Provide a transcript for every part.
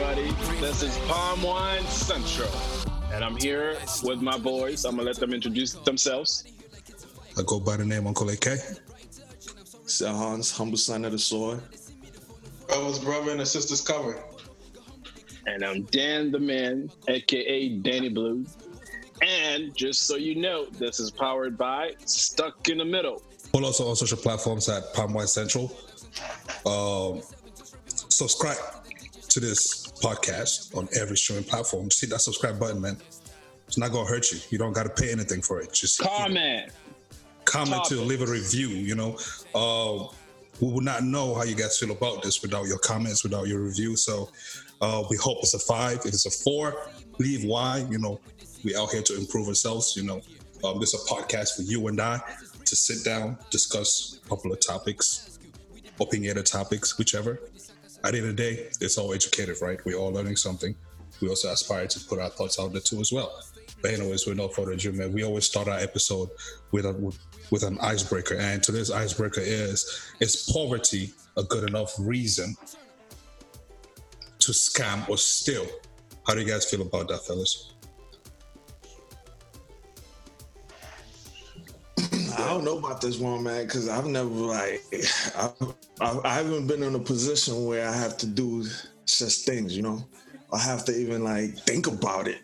everybody. This is Palmwise Central, and I'm here with my boys. I'm going to let them introduce themselves. I go by the name Uncle A.K. Sir Hans, humble son of the soil. Brother's brother and a sister's cover. And I'm Dan the Man, a.k.a. Danny Blue. And just so you know, this is powered by Stuck in the Middle. Follow us on all social platforms at Palmwise Central. Subscribe to this podcast on every streaming platform. See that subscribe button, man. It's not going to hurt you. You don't got to pay anything for it. Just comment to leave a review, you know. We would not know how you guys feel about this without your comments, without your review. So we hope it's a 5. If it's a 4, leave why. You know, we're out here to improve ourselves, you know. This is a podcast for you and I to sit down, discuss popular topics, opinionated topics, whichever. At the end of the day, it's all educative, right? We're all learning something. We also aspire to put our thoughts out there too as well. But anyways, we're not for the gym, man. We always start our episode with an icebreaker. And today's icebreaker is poverty a good enough reason to scam or steal? How do you guys feel about that, fellas? I don't know about this one, man, because I've never, I haven't been in a position where I have to do such things, you know? I have to even, think about it.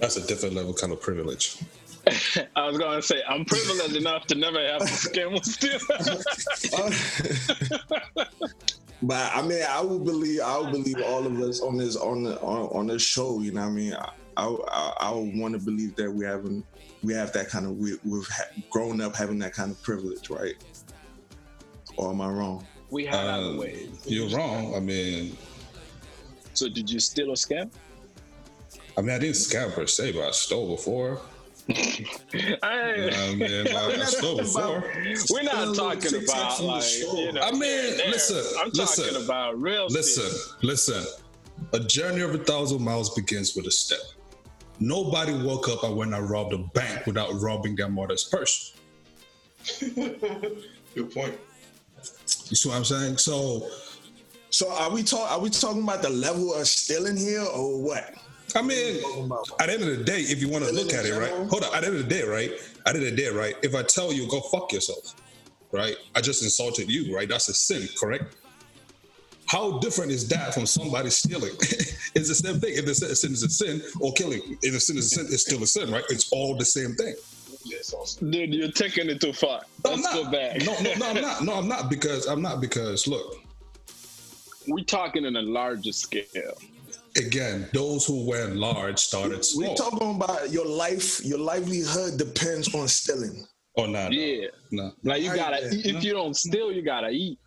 That's a different level kind of privilege. I was going to say, I'm privileged enough to never have to scam or steal. But, I mean, I would believe all of us on this on this show, you know what I mean? I would want to believe that we have that kind of, we've grown up having that kind of privilege, right? Or am I wrong? We had our ways. You're wrong. I mean... So did you steal or scam? I mean, I didn't scam per se, but I stole before. I stole before. We're not talking about, I mean, listen. I'm talking about real Listen. A journey of 1,000 miles begins with a step. Nobody woke up and went and robbed a bank without robbing their mother's purse. Good point. You see what I'm saying? So are we talking about the level of stealing here or what? I mean, at the end of the day, if you want to look at it, right? Hold on. At the end of the day, right? If I tell you, go fuck yourself, right? I just insulted you, right? That's a sin, correct? How different is that from somebody stealing? It's the same thing. If the sin is a sin, or killing, if the sin is a sin, it's still a sin, right? It's all the same thing. Dude, you're taking it too far. Let's go back. No, I'm not because look. We're talking in a larger scale. Again, those who went large started small. We're talking about your livelihood depends on stealing. Oh, no. Yeah. No. Like, you gotta eat. If you don't steal, you gotta eat.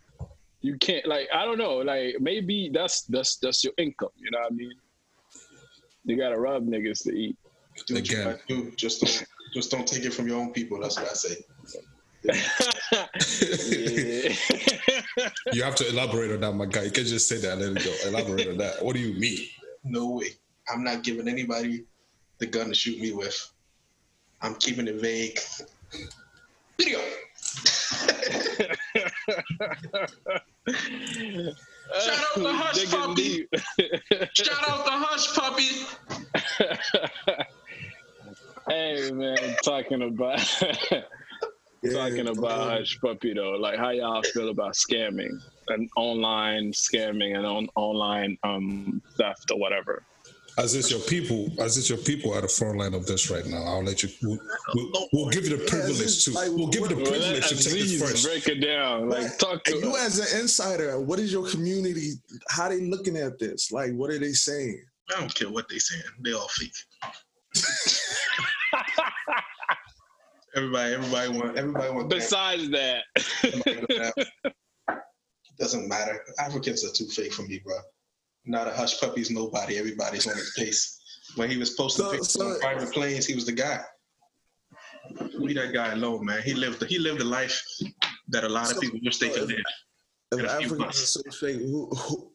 You can't, I don't know, maybe that's your income, you know what I mean? You gotta rob niggas to eat. Do what again. You gotta do. Just don't take it from your own people, that's what I say. Yeah. You have to elaborate on that, my guy. You can't just say that and let it go. Elaborate on that. What do you mean? No way. I'm not giving anybody the gun to shoot me with. I'm keeping it vague. Video. Shout out to Hushpuppi. Shout out to Hushpuppi. Hey man, talking about Hushpuppi though. How y'all feel about scamming and online scamming and online theft or whatever? As it's your people at the front line of this right now. I'll let you. We'll give you the privilege to. We'll give you the privilege to take this first. Break it down. Talk to us. You as an insider. What is your community? How they looking at this? What are they saying? I don't care what they saying. They all fake. Everybody wants. Besides that, it doesn't matter. Africans are too fake for me, bro. Not a Hushpuppi's nobody. Everybody's on his case. When he was posting pictures on private planes, he was the guy. Leave that guy alone, man. He lived a life that a lot of people wish they could live. If Africans are so fake,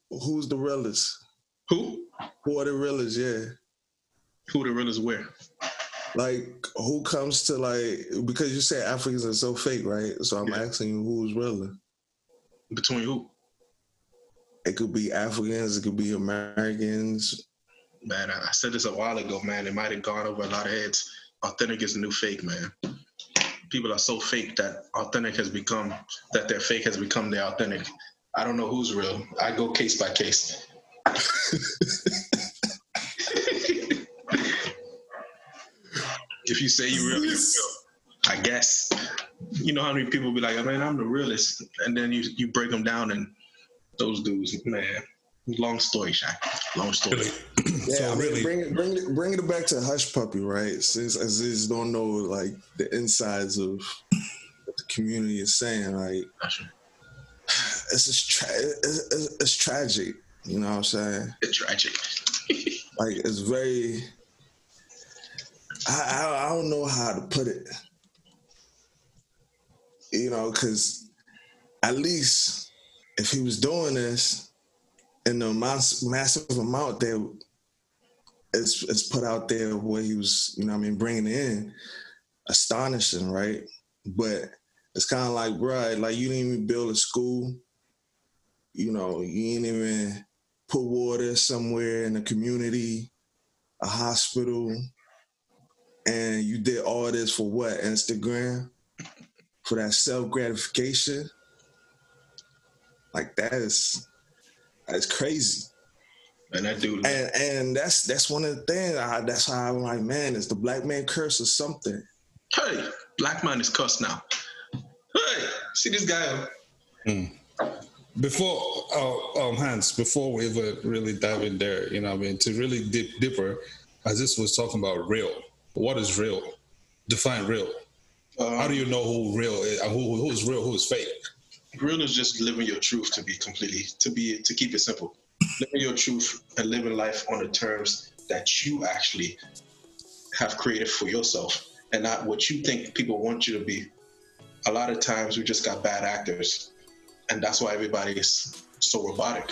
who's the realest? Who are the realest? Yeah. Who the realest where? Who comes to because you said Africans are so fake, right? So I'm asking you who's realer. Between who? It could be Africans, it could be Americans. Man, I said this a while ago, man. It might have gone over a lot of heads. Authentic is the new fake, man. People are so fake that their fake has become their authentic. I don't know who's real. I go case by case. If you say you're real, you're real, I guess. You know how many people be like, man, I'm the realest. And then you break them down and those dudes, man. Long story, Shaq. Long story. Yeah, so I mean, really, bring it back to Hushpuppi, right? Since Aziz don't know like the insides of what the community is saying, like it's tragic. You know what I'm saying? It's tragic. Like it's very. I don't know how to put it. You know, because at least if he was doing this in the massive amount that it's put out there what he was, you know what I mean, bringing in, astonishing, right? But it's kind of like, bruh, like you didn't even build a school. You know, you didn't even put water somewhere in the community, a hospital, and you did all this for what? Instagram? For that self-gratification? Like that's crazy. And I do. And that's one of the things. That's how I'm like, man, is the black man curse or something? Hey, black man is cursed now. Hey, see this guy. Before Hans, before we ever really dive in there, you know what I mean, to really dip deeper, as this was talking about real. What is real? Define real. How do you know who real is? Who's real? Who's fake? Real is just living your truth to keep it simple. Living your truth and living life on the terms that you actually have created for yourself and not what you think people want you to be. A lot of times we just got bad actors, and that's why everybody is so robotic.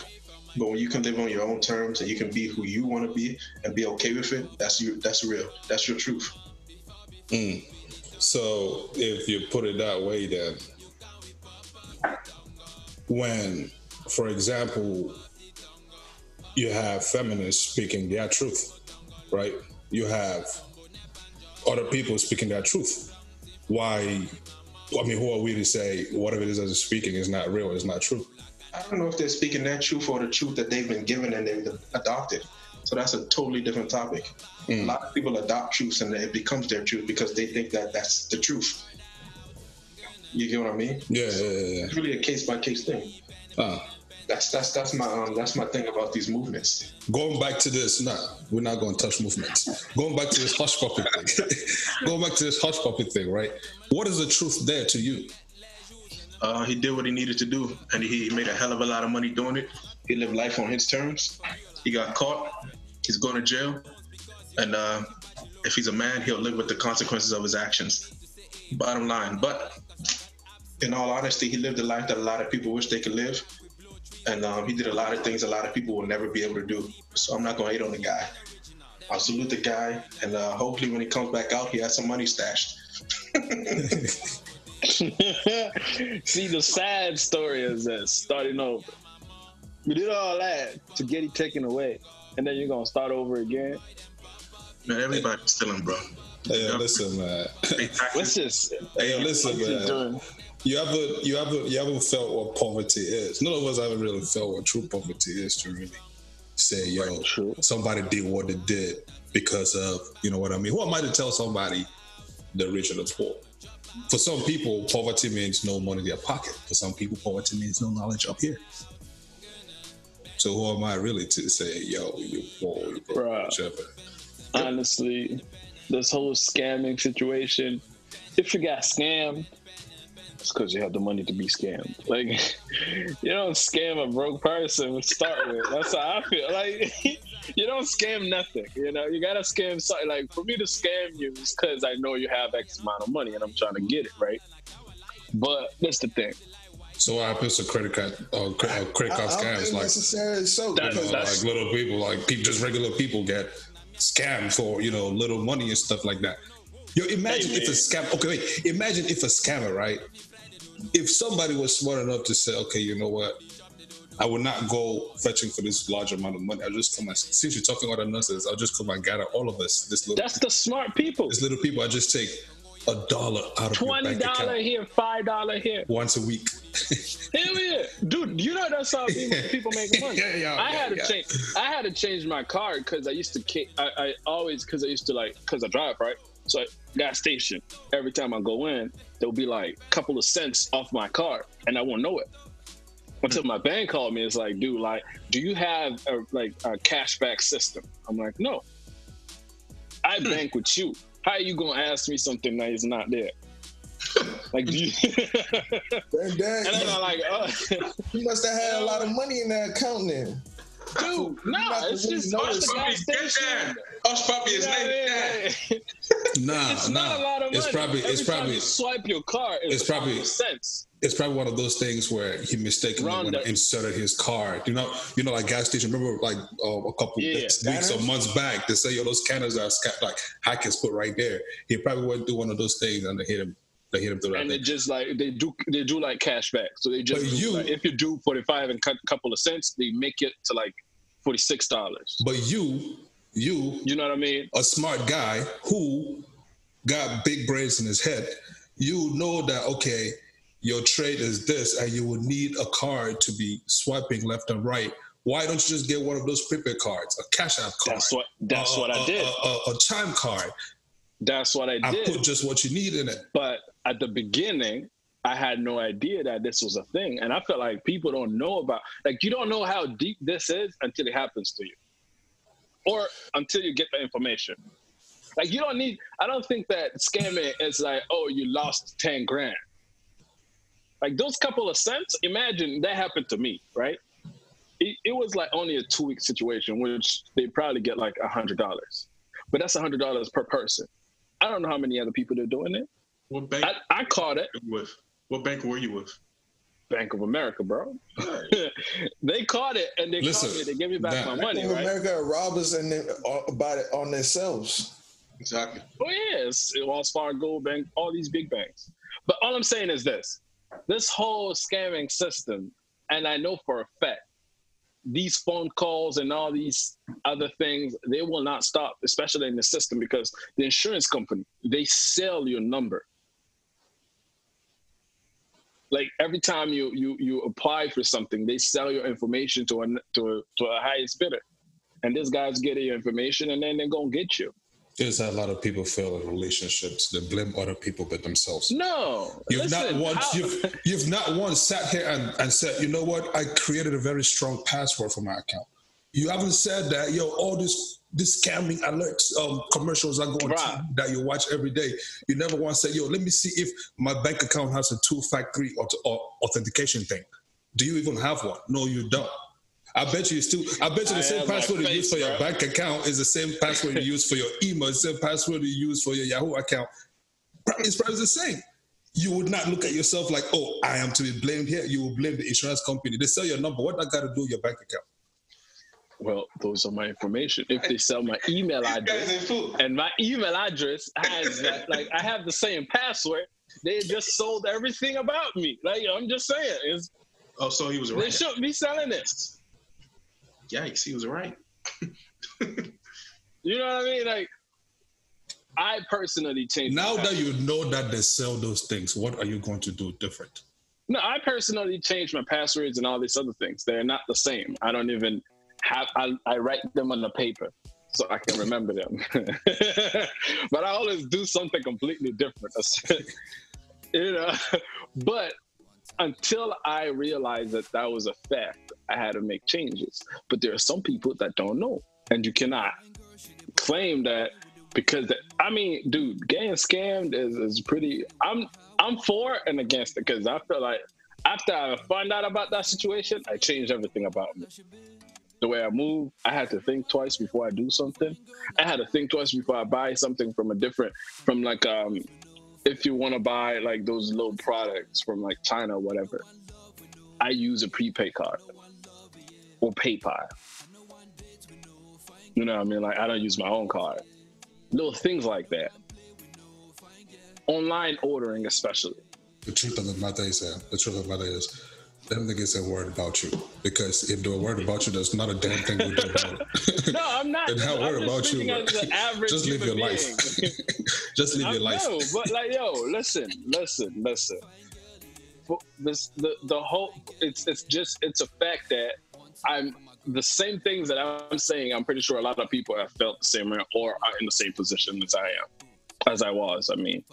But when you can live on your own terms and you can be who you want to be and be okay with it, that's real. That's your truth. So if you put it that way, then when, for example, you have feminists speaking their truth, right? You have other people speaking their truth. Why? I mean, who are we to say whatever it is that they're speaking is not real, it's not true? I don't know if they're speaking their truth or the truth that they've been given and they've adopted. So that's a totally different topic. A lot of people adopt truths and it becomes their truth because they think that that's the truth. You get what I mean? Yeah, so yeah. It's really a case by case thing. That's my thing about these movements. Going back to this, we're not going to touch movements. Going back to this Hushpuppi thing. Right? What is the truth there to you? He did what he needed to do, and he made a hell of a lot of money doing it. He lived life on his terms. He got caught. He's going to jail, and if he's a man, he'll live with the consequences of his actions. Bottom line, but in all honesty, he lived a life that a lot of people wish they could live. And he did a lot of things a lot of people will never be able to do. So I'm not going to hate on the guy. I'll salute the guy. And hopefully when he comes back out, he has some money stashed. See, the sad story is that starting over. You did all that to get it taken away. And then you're going to start over again. Man, everybody's stealing, bro. Hey, listen, man. Listen, man. You haven't felt what poverty is. None of us haven't really felt what true poverty is to really say, yo, somebody did what they did because of, you know what I mean? Who am I to tell somebody the rich or the poor? For some people, poverty means no money in their pocket. For some people, poverty means no knowledge up here. So who am I really to say, yo, you're poor, you're broke, whichever? Honestly, this whole scamming situation, if you got scammed, because you have the money to be scammed. Like, you don't scam a broke person to start with. That's how I feel. Like, you don't scam nothing, you know? You gotta scam something. Like, for me to scam you is because I know you have X amount of money and I'm trying to get it, right? But that's the thing. So what happens to credit card scams? Like, necessarily so. That's like little people, just regular people get scammed for, you know, little money and stuff like that. Yo, imagine if a scammer, right? If somebody was smart enough to say, okay, you know what? I would not go fetching for this large amount of money. I'll just call my, since you're talking all that nonsense, I'll just call my guy, all of us. That's the smart people. These little people, I just take $1 out of your bank account. $20 here, $5 here. Once a week. Hell yeah. Dude, you know that's how people make money. I had to change my car because I used to, because I drive, right? So at gas station, every time I go in, there'll be like a couple of cents off my car and I won't know it. Until my bank called me, it's like, dude, like, do you have a cashback system? I'm like, no. I bank with you. How are you gonna ask me something that is not there? Like, do you? And then I'm like, you must have had a lot of money in that account then. Dude, no, it's just Hushpuppi is like that. Nah. Not a lot of money. It's probably swipe your car. It's probably one of those things where he mistakenly inserted his card. You know, like gas station. Remember, like a couple weeks or months back, they say, "Yo, those scanners are like hackers put right there." He probably went through one of those things and they hit him. And they just like they do like cashback. So they just if you do 45 and cut a couple of cents, they make it to like $46. But you know what I mean? A smart guy who got big brains in his head, you know that okay, your trade is this, and you will need a card to be swiping left and right. Why don't you just get one of those prepaid cards, a Cash App card? That's what I did. A Chime card. That's what I did. I put just what you need in it. But at the beginning, I had no idea that this was a thing. And I felt like people don't know about, like, you don't know how deep this is until it happens to you or until you get the information. Like, you don't need, I don't think that scamming is like, oh, you lost 10 grand. Like, those couple of cents, imagine that happened to me, right? It was like only a 2-week situation, which they probably get like $100. But that's $100 per person. I don't know how many other people are doing it. What bank? I caught it. What bank were you with? Bank of America, bro. They caught it and they caught me. They gave me back my money. Bank of America are robbers and they about it on themselves. Exactly. Oh yes, Wells Fargo, Bank, all these big banks. But all I'm saying is this whole scamming system, and I know for a fact, these phone calls and all these other things, they will not stop, especially in the system, because the insurance company, they sell your number. Like every time you apply for something, they sell your information to a highest bidder. And this guy's getting your information and then they're going to get you. Is how a lot of people fail in relationships. They blame other people but themselves. No. You've not once sat here and said, you know what, I created a very strong password for my account. You haven't said that, yo, all this scamming alerts, commercials I go on TV that you watch every day. You never once said, yo, let me see if my bank account has a 2-factor authentication thing. Do you even have one? No, you don't. I bet you the same password you use for your bank account is the same password you use for your email, the same password you use for your Yahoo account. It's probably the same. You would not look at yourself like, oh, I am to be blamed here. You will blame the insurance company. They sell your number. What I got to do with your bank account? Well, those are my information. If they sell my email address, and my email address has like I have the same password, they just sold everything about me. Like I'm just saying, so he was right. They shouldn't be selling this. Yikes, he was right. You know what I mean? Like, I personally changed. Now that you know that they sell those things, what are you going to do different? No, I personally changed my passwords and all these other things. They're not the same. I don't even have, I write them on the paper so I can remember them. But I always do something completely different. You know? But until I realized that was a fact, I had to make changes. But there are some people that don't know, and you cannot claim that because I mean, dude, getting scammed is pretty. I'm for and against it because I feel like after I found out about that situation, I changed everything about me. The way I move, I had to think twice before I do something. I had to think twice before I buy something from if you want to buy like those little products from like China or whatever, I use a prepaid card or PayPal. You know what I mean? Like I don't use my own card. Little things like that. Online ordering especially. The truth of the matter is them niggas ain't worried about you, because if they're worried about you, there's not a damn thing we do about it. No, I'm not. They're not worried about you. Just live your life. Just live your life. No, but like, yo, listen. The whole it's a fact that I'm the same things that I'm saying. I'm pretty sure a lot of people have felt the same way or are in the same position as I am, as I was. I mean.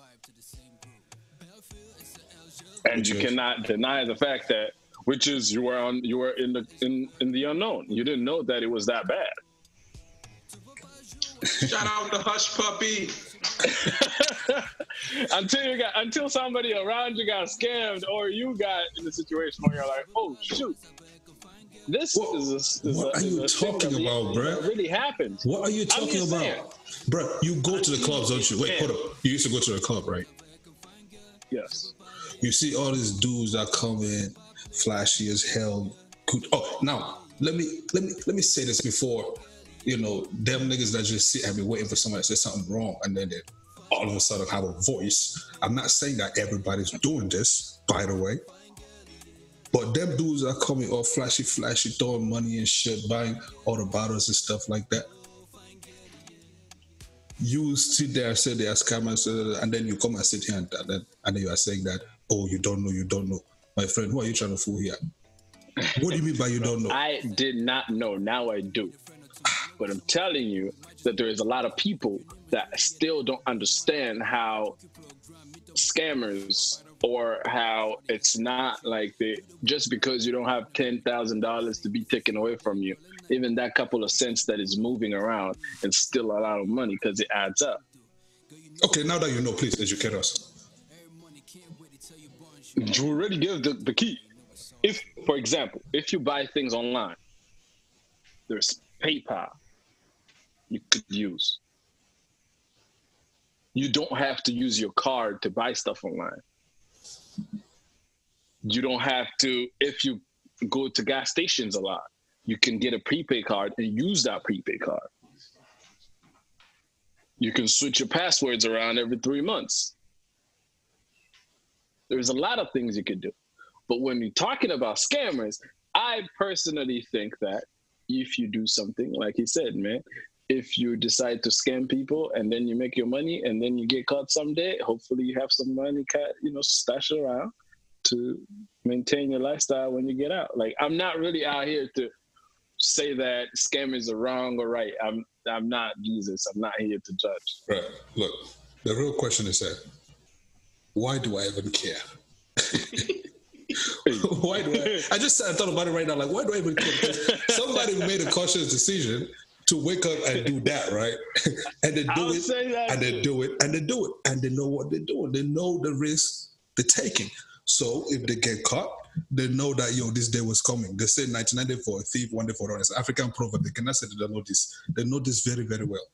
And you cannot deny the fact that, which is you were in the unknown. You didn't know that it was that bad. Shout out to Hushpuppi. until somebody around you got scammed, or you got in a situation where you're like, oh shoot, this what are you talking about, bro? Really happened. What are you talking about, bro? You go to the clubs, don't you? Wait, hold up. You used to go to the club, right? Yes. You see all these dudes that come in, flashy as hell. Oh, now let me say this before, you know, them niggas that just sit and be waiting for somebody to say something wrong, and then they all of a sudden have a voice. I'm not saying that everybody's doing this, by the way, but them dudes that coming all flashy, throwing money and shit, buying all the bottles and stuff like that. You sit there and say they are scammers, and then you come and sit here and then you are saying that, oh, you don't know. My friend, who are you trying to fool here? What do you mean by you don't know? I did not know. Now I do. But I'm telling you that there is a lot of people that still don't understand how scammers, or how it's not like just because you don't have $10,000 to be taken away from you, even that couple of cents that is moving around is still a lot of money because it adds up. Okay, now that you know, please educate us. You already give the key. If, for example, if you buy things online, there's PayPal you could use. You don't have to use your card to buy stuff online. You don't have to, if you go to gas stations a lot, you can get a prepaid card and use that prepaid card. You can switch your passwords around every 3 months. There's a lot of things you could do. But when you're talking about scammers, I personally think that if you do something, like he said, man, if you decide to scam people and then you make your money and then you get caught someday, hopefully you have some money, stashed around to maintain your lifestyle when you get out. Like, I'm not really out here to say that scammers are wrong or right. I'm not Jesus. I'm not here to judge. Right. Look, the real question is that, why do I even care? Why do I just thought about it right now. Like, why do I even care? Because somebody made a cautious decision to wake up and do that, right? And they do it, and they do it, and they do it, and they know what they're doing. They know the risk they're taking. So if they get caught, they know that, yo, this day was coming. They say 1990 for a thief, one day for runners. African proverb. They cannot say they don't know this. They know this very, very well.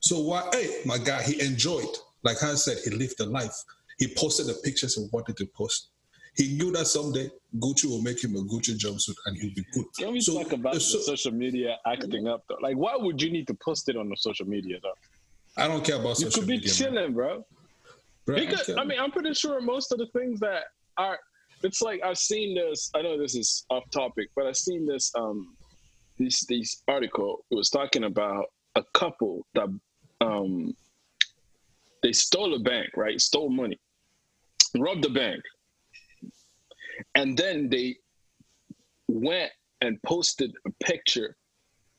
So why? Hey, my guy, he enjoyed. Like Hans said, he lived the life. He posted the pictures he wanted to post. He knew that someday Gucci will make him a Gucci jumpsuit and he'll be good. Can we talk about the social media acting up, though? Like, why would you need to post it on the social media, though? I don't care about social media. You could be chilling, bro. Because, I mean, I'm pretty sure most of the things that are, it's like I've seen this, I know this is off topic, but I've seen this this article. It was talking about a couple that they stole a bank, right? Stole money, robbed the bank. And then they went and posted a picture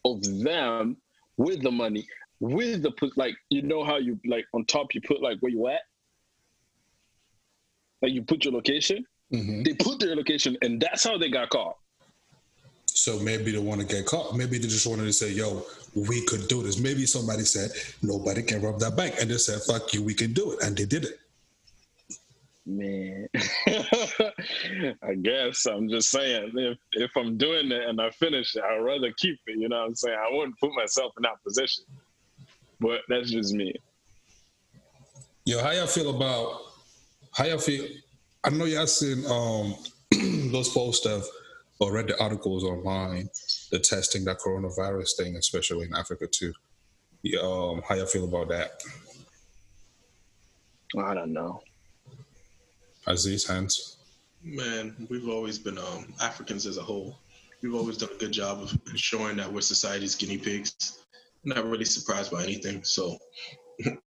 of them with the money, with the, like, you know how you, like, on top you put, like, where you at? Like, you put your location? Mm-hmm. They put their location, and that's how they got caught. So maybe they want to get caught. Maybe they just wanted to say, yo, we could do this. Maybe somebody said, nobody can rob that bank. And they said, fuck you, we can do it. And they did it. Man, I guess I'm just saying, if I'm doing it and I finish it, I'd rather keep it, you know what I'm saying? I wouldn't put myself in that position. But that's just me. Yo, how y'all feel, I know y'all seen those posts of, or read the articles online, the testing, that coronavirus thing, especially in Africa too. Yeah, how y'all feel about that? I don't know. Aziz, Hans. Man, we've always been, Africans as a whole, we've always done a good job of ensuring that we're society's guinea pigs. I'm not really surprised by anything. So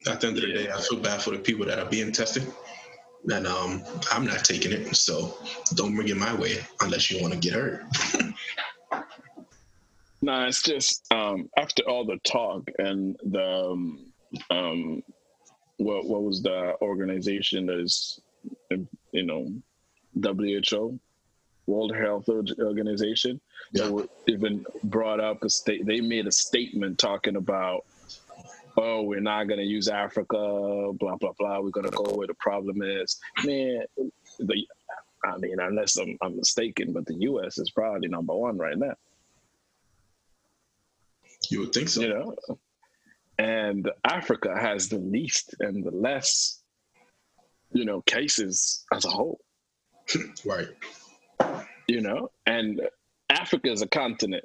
at the end of the day, I feel bad for the people that are being tested. And I'm not taking it. So don't bring it my way unless you want to get hurt. No, it's just after all the talk and the what was the organization that is, you know, WHO, World Health Organization, that were even brought up a state. They made a statement talking about, oh, we're not going to use Africa, blah, blah, blah. We're going to go where the problem is. Man, unless I'm mistaken, but the U.S. is probably number one right now. You would think so. You know? And Africa has the least and the less, you know, cases as a whole. Right. You know, and Africa is a continent.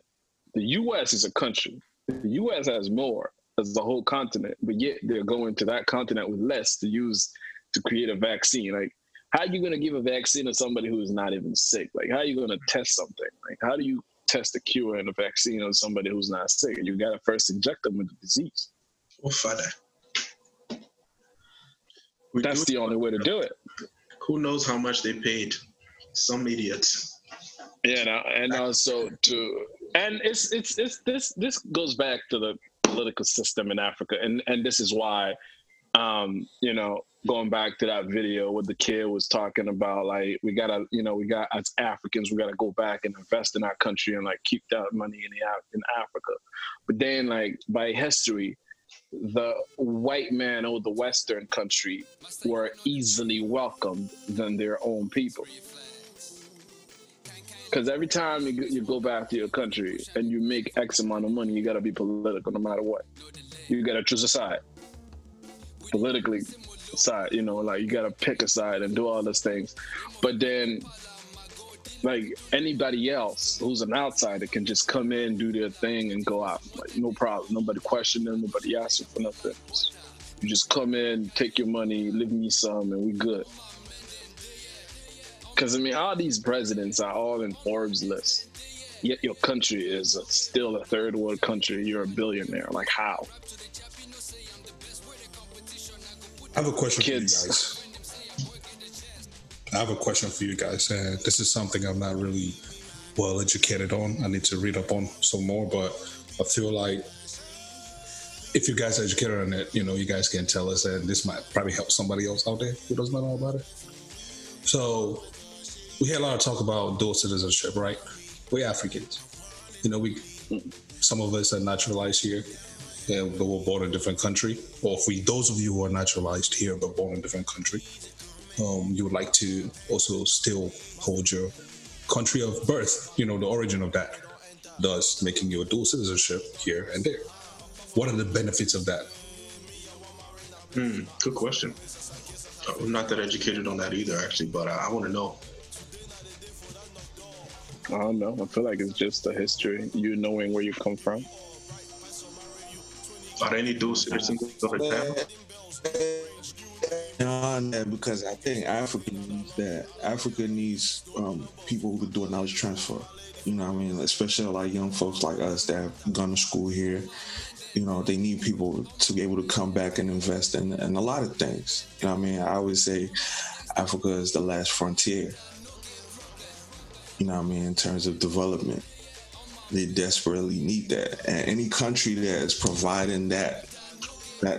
The U.S. is a country. The U.S. has more as the whole continent, but yet they're going to that continent with less to use to create a vaccine. Like, how are you going to give a vaccine to somebody who is not even sick? Like, how are you going to test something? Like, how do you test a cure and a vaccine on somebody who's not sick? You got to first inject them with the disease. Oh, Father. That's the only way to do it. Who knows how much they paid? Some idiots. Yeah, and also to, and it's this goes back to the political system in Africa, and this is why, you know, going back to that video where the kid was talking about, like, we gotta, you know, we got as Africans, we gotta go back and invest in our country and like keep that money in Africa, but then like by history, the white man or the Western country were easily welcomed than their own people. Because every time you go back to your country and you make X amount of money, you got to be political no matter what. You got to choose a side. Politically side, you know, like you got to pick a side and do all those things. But then, like anybody else who's an outsider can just come in, do their thing and go out. Like, no problem. Nobody question them. Nobody asks you for nothing. You just come in, take your money, leave me some, and we good. Because, I mean, all these presidents are all in Forbes list, yet your country is still a third world country. You're a billionaire. Like, how? I have a question for you guys. I have a question for you guys. This is something I'm not really well educated on. I need to read up on some more, but I feel like if you guys are educated on it, you know, you guys can tell us, and this might probably help somebody else out there who doesn't know about it. So, we hear a lot of talk about dual citizenship, right? We're Africans. You know, some of us are naturalized here, but we're born in a different country. Or those of you who are naturalized here but born in a different country, you would like to also still hold your country of birth, you know, the origin of that, thus making you a dual citizenship here and there. What are the benefits of that? Good question. I'm not that educated on that either, actually, but I want to know. I don't know. I feel like it's just a history, you knowing where you come from. Are there any dual citizens of the town? No, because I think Africa needs people who can do a knowledge transfer. You know what I mean? Especially a lot of young folks like us that have gone to school here. You know, they need people to be able to come back and invest in a lot of things. You know what I mean? I always say Africa is the last frontier. You know what I mean? In terms of development, they desperately need that. And any country that is providing that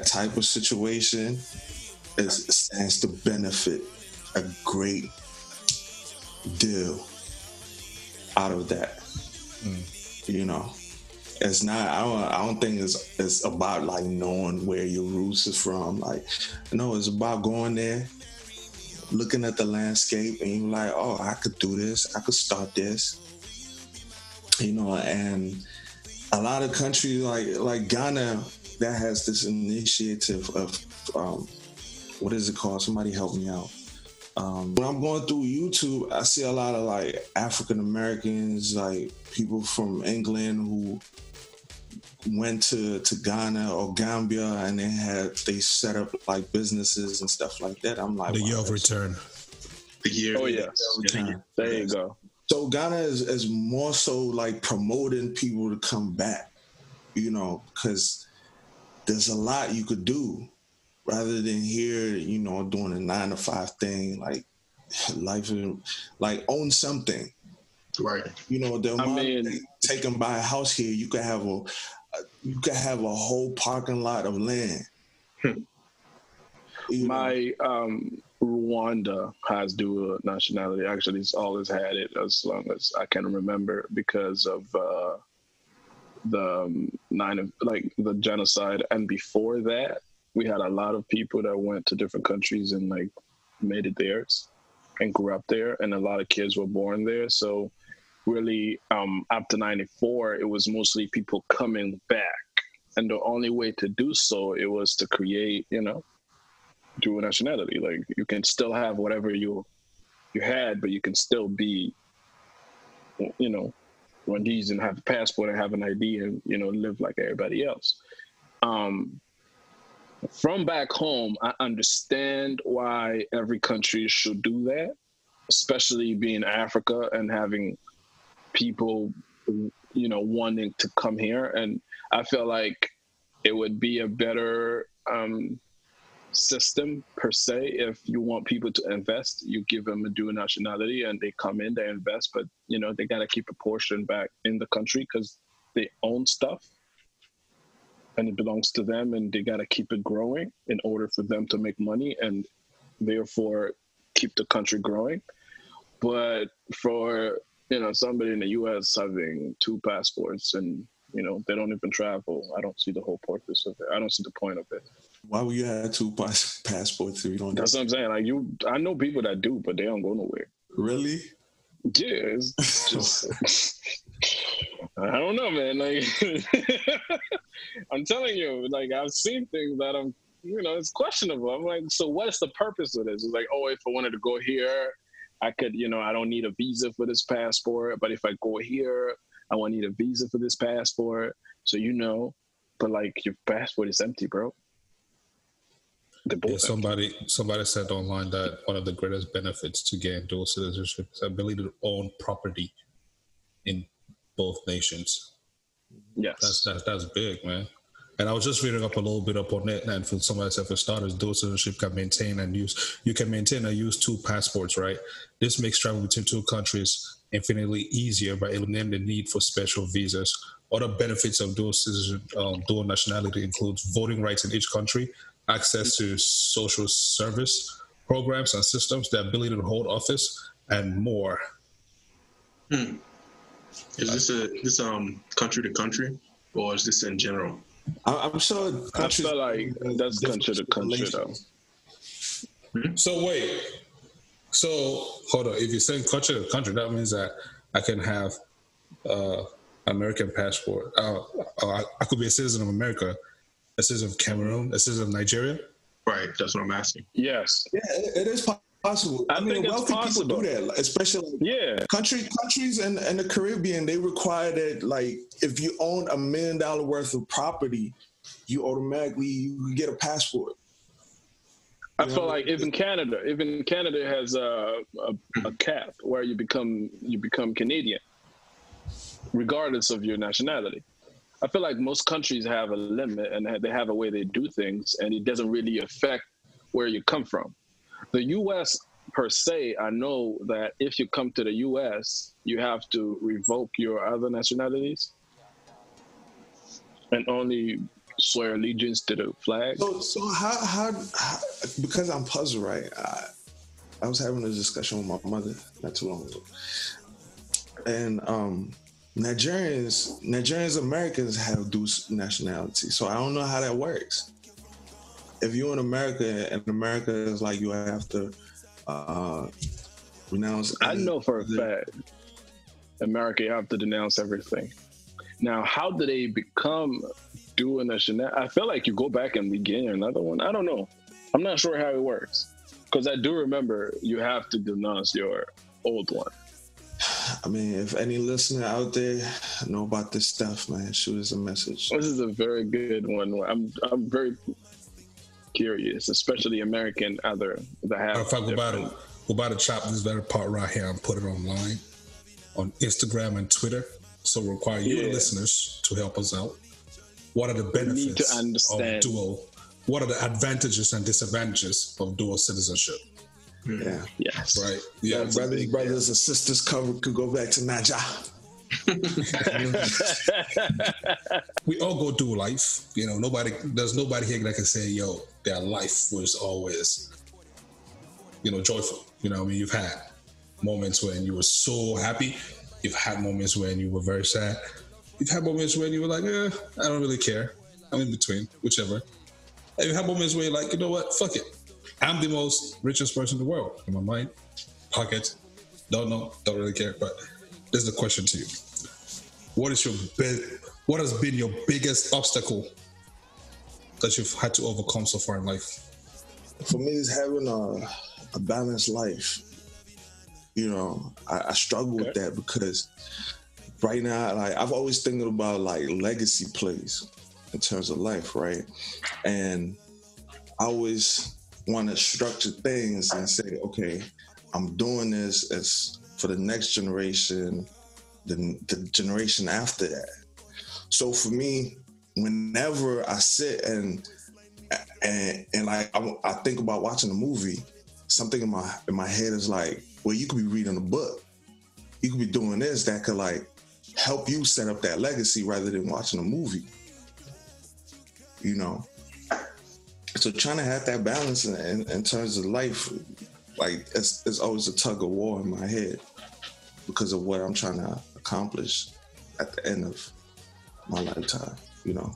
type of situation stands to benefit a great deal out of that. You know? It's not. I don't think it's about like knowing where your roots is from. Like, no, it's about going there, looking at the landscape, and you're like, oh, I could do this. I could start this. You know, and a lot of countries like Ghana that has this initiative of what is it called? Somebody help me out. When I'm going through YouTube, I see a lot of like African Americans, like people from England who went to Ghana or Gambia, and they set up like businesses and stuff like that. I'm like, the year of return. here. Oh, yes. There you go. So Ghana is more so like promoting people to come back, you know, because there's a lot you could do rather than here, you know, doing a 9-to-5 thing, like life, like own something. Right. You know, the amount they take them by a house here, you could have a whole parking lot of land. Rwanda has dual nationality. Actually, it's always had it as long as I can remember because of the genocide. And before that, we had a lot of people that went to different countries and like made it theirs and grew up there. And a lot of kids were born there. So really, up to 94, it was mostly people coming back. And the only way to do so, it was to create, you know, dual nationality. Like you can still have whatever you had, but you can still be, you know, Rwandese and have a passport and have an ID and, you know, live like everybody else. From back home, I understand why every country should do that, especially being Africa and having people, you know, wanting to come here. And I feel like it would be a better system per se. If you want people to invest, you give them a dual nationality and they come in, they invest, but you know, they got to keep a portion back in the country because they own stuff and it belongs to them and they got to keep it growing in order for them to make money and therefore keep the country growing. But for, you know, somebody in the U.S. having 2 passports and, you know, they don't even travel, I don't see the whole purpose of it. I don't see the point of it. Why would you have 2 passports if you don't? That's what I'm saying. Like you, I know people that do, but they don't go nowhere. Really? Yeah, it's just I don't know, man. Like I'm telling you, like I've seen things that I'm, you know, it's questionable. I'm like, so what is the purpose of this? It's like, oh, if I wanted to go here, I could, you know, I don't need a visa for this passport. But if I go here, I won't need a visa for this passport. So, you know, but like your passport is empty, bro. Yeah, somebody said online that one of the greatest benefits to gain dual citizenship is the ability to own property in both nations. Yes. That's big, man. And I was just reading up a little bit up on it, and for somebody said, for starters, dual citizenship can maintain and use. You can maintain and use 2 passports, right? This makes travel between 2 countries infinitely easier by eliminating the need for special visas. Other benefits of dual nationality includes voting rights in each country, access to social service programs and systems, the ability to hold office, and more. Is this country to country, or is this in general? I'm sure. I feel like that's country to country, though. So wait. So hold on. If you're saying country to country, that means that I can have American passport. I could be a citizen of America. A citizen of Cameroon, a citizen of Nigeria? Right, that's what I'm asking. Yes. Yeah, it is possible. I mean, wealthy people do that, especially countries and the Caribbean, they require that, like, if you own $1 million worth of property, you automatically get a passport. I feel like even Canada has a cap where you become Canadian, regardless of your nationality. I feel like most countries have a limit and they have a way they do things, and it doesn't really affect where you come from. The U.S. per se, I know that if you come to the U.S., you have to revoke your other nationalities and only swear allegiance to the flag. So how because I'm puzzled, right? I was having a discussion with my mother not too long ago. And, Nigerians, Americans have dual nationality. So I don't know how that works. If you're in America and America is like, you have to renounce. I know for a fact, America, you have to denounce everything. Now, how do they become dual nationality? I feel like you go back and begin another one. I don't know. I'm not sure how it works. Because I do remember you have to denounce your old one. I mean, if any listener out there know about this stuff, man, shoot us a message. This is a very good one. I'm very curious, especially American other that have. We're about to chop this very part right here and put it online on Instagram and Twitter. So we require you, the listeners, to help us out. What are the benefits of dual? What are the advantages and disadvantages of dual citizenship? Yeah. Yes. Right. Yeah. Brothers and sisters could go back to Nigeria. We all go through life, you know. There's nobody here that can say, yo, their life was always, you know, joyful. You know, I mean, you've had moments when you were so happy. You've had moments when you were very sad. You've had moments when you were like, I don't really care. I'm in between, whichever. And you have moments where you're like, you know what? Fuck it. I'm the most richest person in the world. In my mind, pocket, don't know, don't really care. But this is the question to you. What has been your biggest obstacle that you've had to overcome so far in life? For me, it's having a balanced life. You know, I struggle with that because right now, like, I've always thinking about like legacy plays in terms of life, right? And I always want to structure things and say, okay, I'm doing this as for the next generation, the generation after that. So for me, whenever I sit and like I think about watching a movie, something in my head is like, well, you could be reading a book. You could be doing this that could like help you set up that legacy rather than watching a movie. You know? So trying to have that balance in terms of life, like it's always a tug of war in my head because of what I'm trying to accomplish at the end of my lifetime, you know?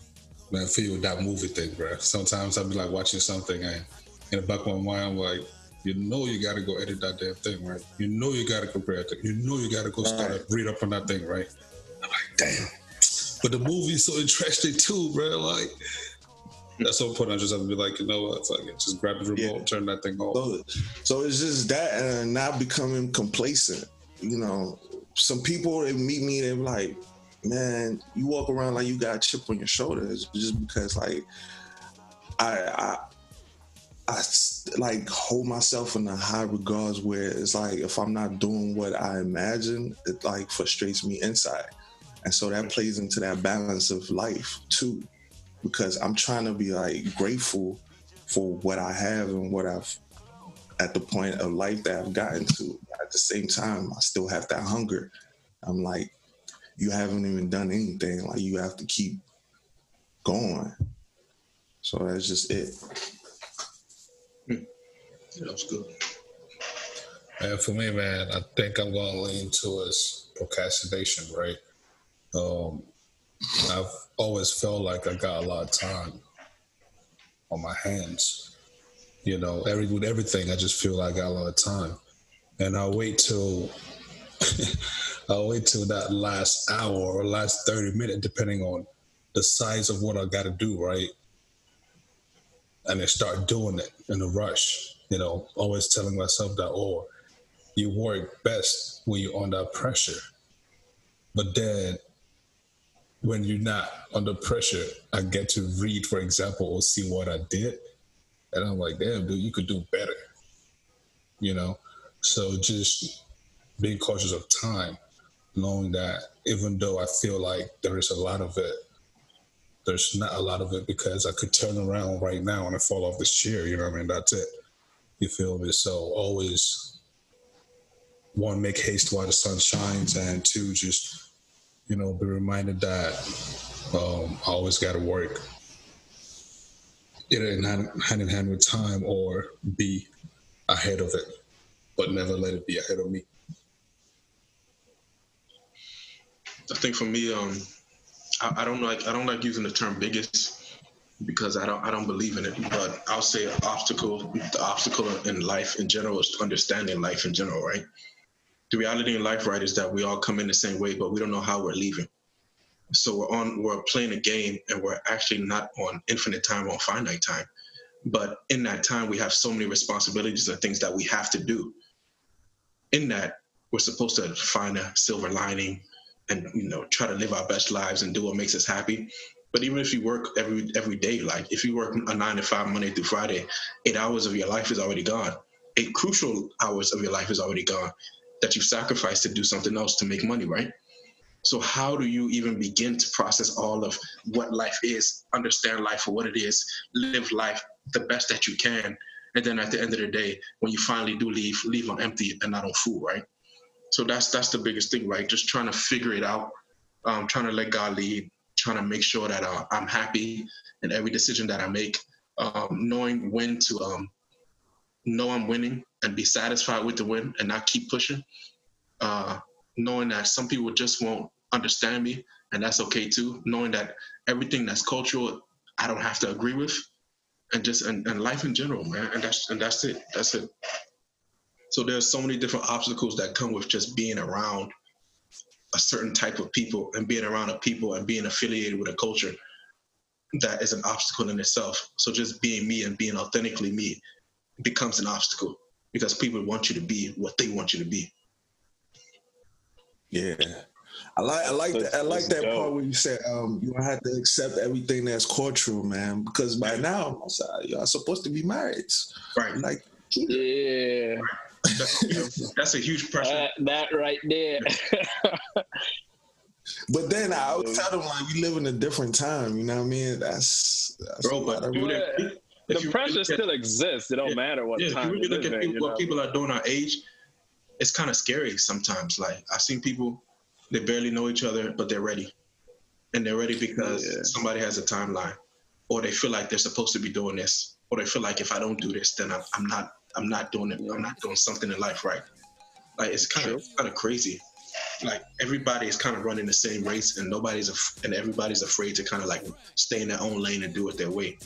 Man, I feel with that movie thing, bro. Sometimes I'll be like watching something and in the back of my mind, I'm like, you know you got to go edit that damn thing, right? You know you got to prepare it. You know you got to go start to read up on that thing, right? I'm like, damn. But the movie's so interesting too, bro. Like, that's the whole point. I just have to be like, you know what? Fuck it. Just grab the remote and turn that thing off. So it's just that and not becoming complacent. You know, some people, they meet me, they're like, man, you walk around like you got a chip on your shoulder. It's just because, like, I like hold myself in a high regards where it's like if I'm not doing what I imagine, it like frustrates me inside. And so that plays into that balance of life too, because I'm trying to be like grateful for what I have and what I've at the point of life that I've gotten to. At the same time, I still have that hunger. I'm like, you haven't even done anything. Like you have to keep going. So that's just it. Yeah, that's good. And for me, man, I think I'm going to lean towards procrastination, right? I've always felt like I got a lot of time on my hands. You know, with everything, I just feel like I got a lot of time. And I'll wait till that last hour or last 30 minutes, depending on the size of what I got to do, right? And then start doing it in a rush. You know, always telling myself that, oh, you work best when you're under pressure. But then when you're not under pressure, I get to read, for example, or see what I did. And I'm like, damn, dude, you could do better. You know? So just being cautious of time, knowing that even though I feel like there is a lot of it, there's not a lot of it because I could turn around right now and I fall off this chair. You know what I mean? That's it. You feel me? So always, one, make haste while the sun shines, and two, just, you know, be reminded that I always got to work either hand in hand with time or be ahead of it, but never let it be ahead of me. I think for me, I don't like using the term biggest, because I don't believe in it, but I'll say the obstacle in life in general is understanding life in general, right? The reality in life, right, is that we all come in the same way, but we don't know how we're leaving. So we're playing a game, and we're actually not on infinite time, on finite time. But in that time, we have so many responsibilities and things that we have to do. In that, we're supposed to find a silver lining and, you know, try to live our best lives and do what makes us happy. But even if you work every day, like if you work a 9 to 5 Monday through Friday, 8 hours of your life is already gone. a crucial hours of your life is already gone that you've sacrificed to do something else to make money, right? So how do you even begin to process all of what life is, understand life for what it is, live life the best that you can, and then at the end of the day, when you finally do leave on empty and not on full, right? So that's the biggest thing, right? Just trying to figure it out, trying to let God lead, trying to make sure that I'm happy in every decision that I make, knowing when to know I'm winning and be satisfied with the win and not keep pushing, knowing that some people just won't understand me, and that's okay too, knowing that everything that's cultural, I don't have to agree with, and life in general, man, and that's it. So there's so many different obstacles that come with just being around a certain type of people and being around a people and being affiliated with a culture that is an obstacle in itself. So just being me and being authentically me becomes an obstacle because people want you to be what they want you to be. Yeah. I like that part where you said you don't have to accept everything that's cultural, man, because by now y'all supposed to be married. Right. Like, yeah. Right. That's a huge pressure. That right there. But then I always tell them, like, we live in a different time, you know what I mean? That's bro, but dude, the pressure still exists. It don't matter what time you look at people, what people are doing our age, it's kind of scary sometimes. Like, I've seen people, they barely know each other, but they're ready. And they're ready because somebody has a timeline, or they feel like they're supposed to be doing this, or they feel like if I don't do this, then I'm not doing it. I'm not doing something in life right. Like, it's kind of crazy. Like, everybody is kind of running the same race, and everybody's afraid to kind of like stay in their own lane and do it their way.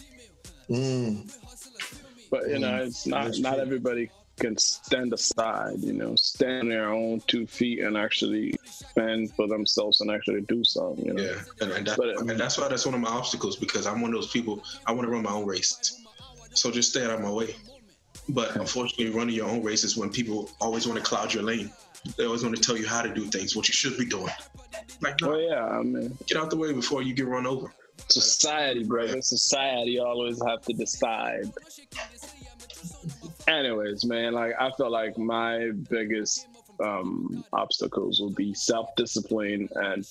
Mm. But you know, it's not everybody can stand aside. You know, stand on their own 2 feet and actually stand for themselves and actually do something. You know? Yeah, and that's why that's one of my obstacles, because I'm one of those people. I want to run my own race, so just stay out of my way. But unfortunately, running your own race is when people always want to cloud your lane. They always want to tell you how to do things, what you should be doing. Like, no, I mean, get out the way before you get run over. Society, brother. Society always have to decide. Anyways, man, like, I feel like my biggest obstacles will be self-discipline and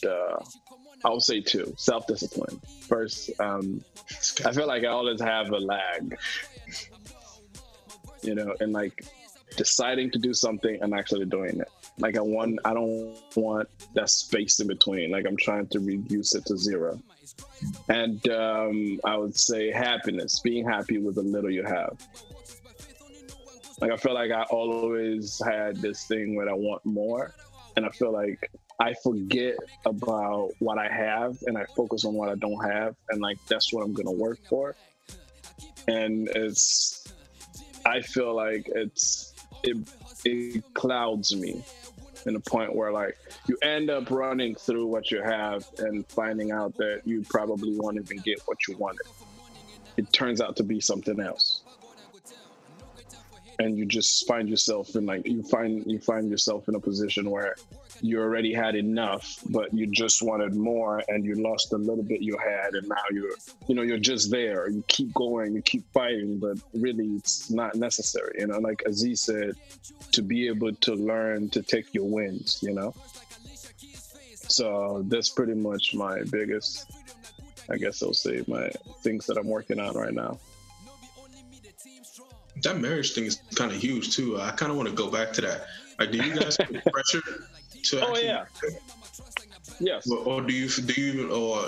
I would say two. Self-discipline first. I feel like I always have a lag. You know, and like deciding to do something and actually doing it. Like, I don't want that space in between. Like, I'm trying to reduce it to zero. And I would say happiness, being happy with the little you have. Like, I feel like I always had this thing where I want more, and I feel like I forget about what I have and I focus on what I don't have, and like that's what I'm gonna work for. And I feel like it clouds me in a point where, like, you end up running through what you have and finding out that you probably won't even get what you wanted. It turns out to be something else. And you just find yourself in, like, you find yourself in a position where you already had enough, but you just wanted more, and you lost a little bit you had, and now you're just there. You keep going, you keep fighting, but really it's not necessary. You know, like Aziz said, to be able to learn to take your wins, you know? So that's pretty much my biggest, I guess I'll say, my things that I'm working on right now. That marriage thing is kind of huge too. I kind of want to go back to that. Like, do you guys feel pressure to actually? Yes. Or do you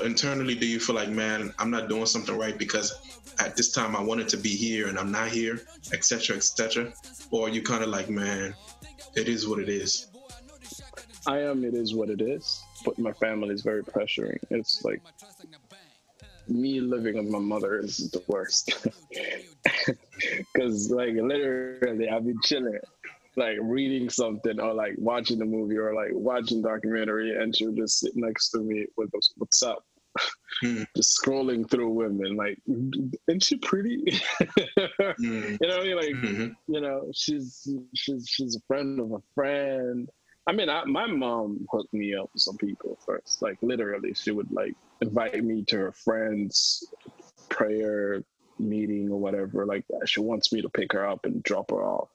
internally do you feel like, man, I'm not doing something right because at this time I wanted to be here and I'm not here, etc., etc.? Or are you kind of like, man, it is what it is? I am. It is what it is. But my family is very pressuring. It's like, me living with my mother is the worst, because like literally I've been chilling, like reading something or like watching a movie or like watching documentary, and she'll just sit next to me with what's up, just scrolling through women, like, isn't she pretty? You know what I mean? Like, you know, she's a friend of a friend. I mean, my mom hooked me up with some people first. Like, literally, she would, like, invite me to her friend's prayer meeting or whatever. Like, she wants me to pick her up and drop her off.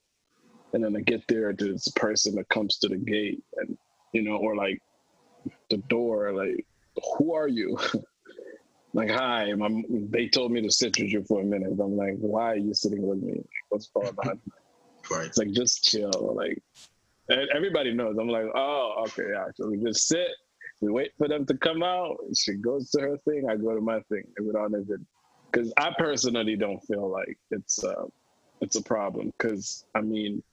And then I get there to this person that comes to the gate and, you know, or like the door, like, who are you? Like, hi, they told me to sit with you for a minute. I'm like, why are you sitting with me? What's going on? Right. It's like, just chill. Like, everybody knows. I'm like, oh, okay. Yeah. So we just sit. We wait for them to come out. She goes to her thing. I go to my thing. Because I personally don't feel like it's a problem. Because, I mean,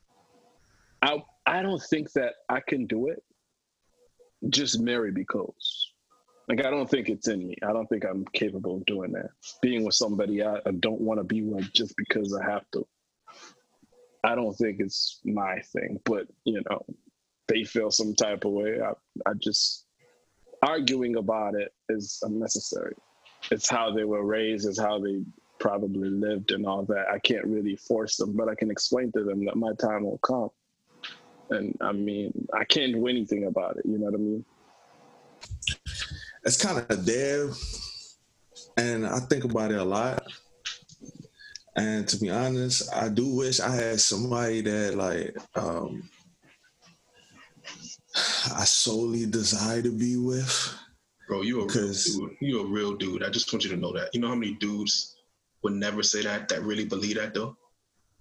I don't think that I can do it. Just marry because. Like, I don't think it's in me. I don't think I'm capable of doing that. Being with somebody I don't want to be with just because I have to. I don't think it's my thing. But, you know, they feel some type of way. I just... arguing about it is unnecessary. It's how they were raised. It's how they probably lived and all that. I can't really force them, but I can explain to them that my time will come. And, I mean, I can't do anything about it. You know what I mean? It's kind of there, and I think about it a lot. And to be honest, I do wish I had somebody that, like, I solely desire to be with. Bro, you a real dude. I just want you to know that. You know how many dudes would never say that, that really believe that, though?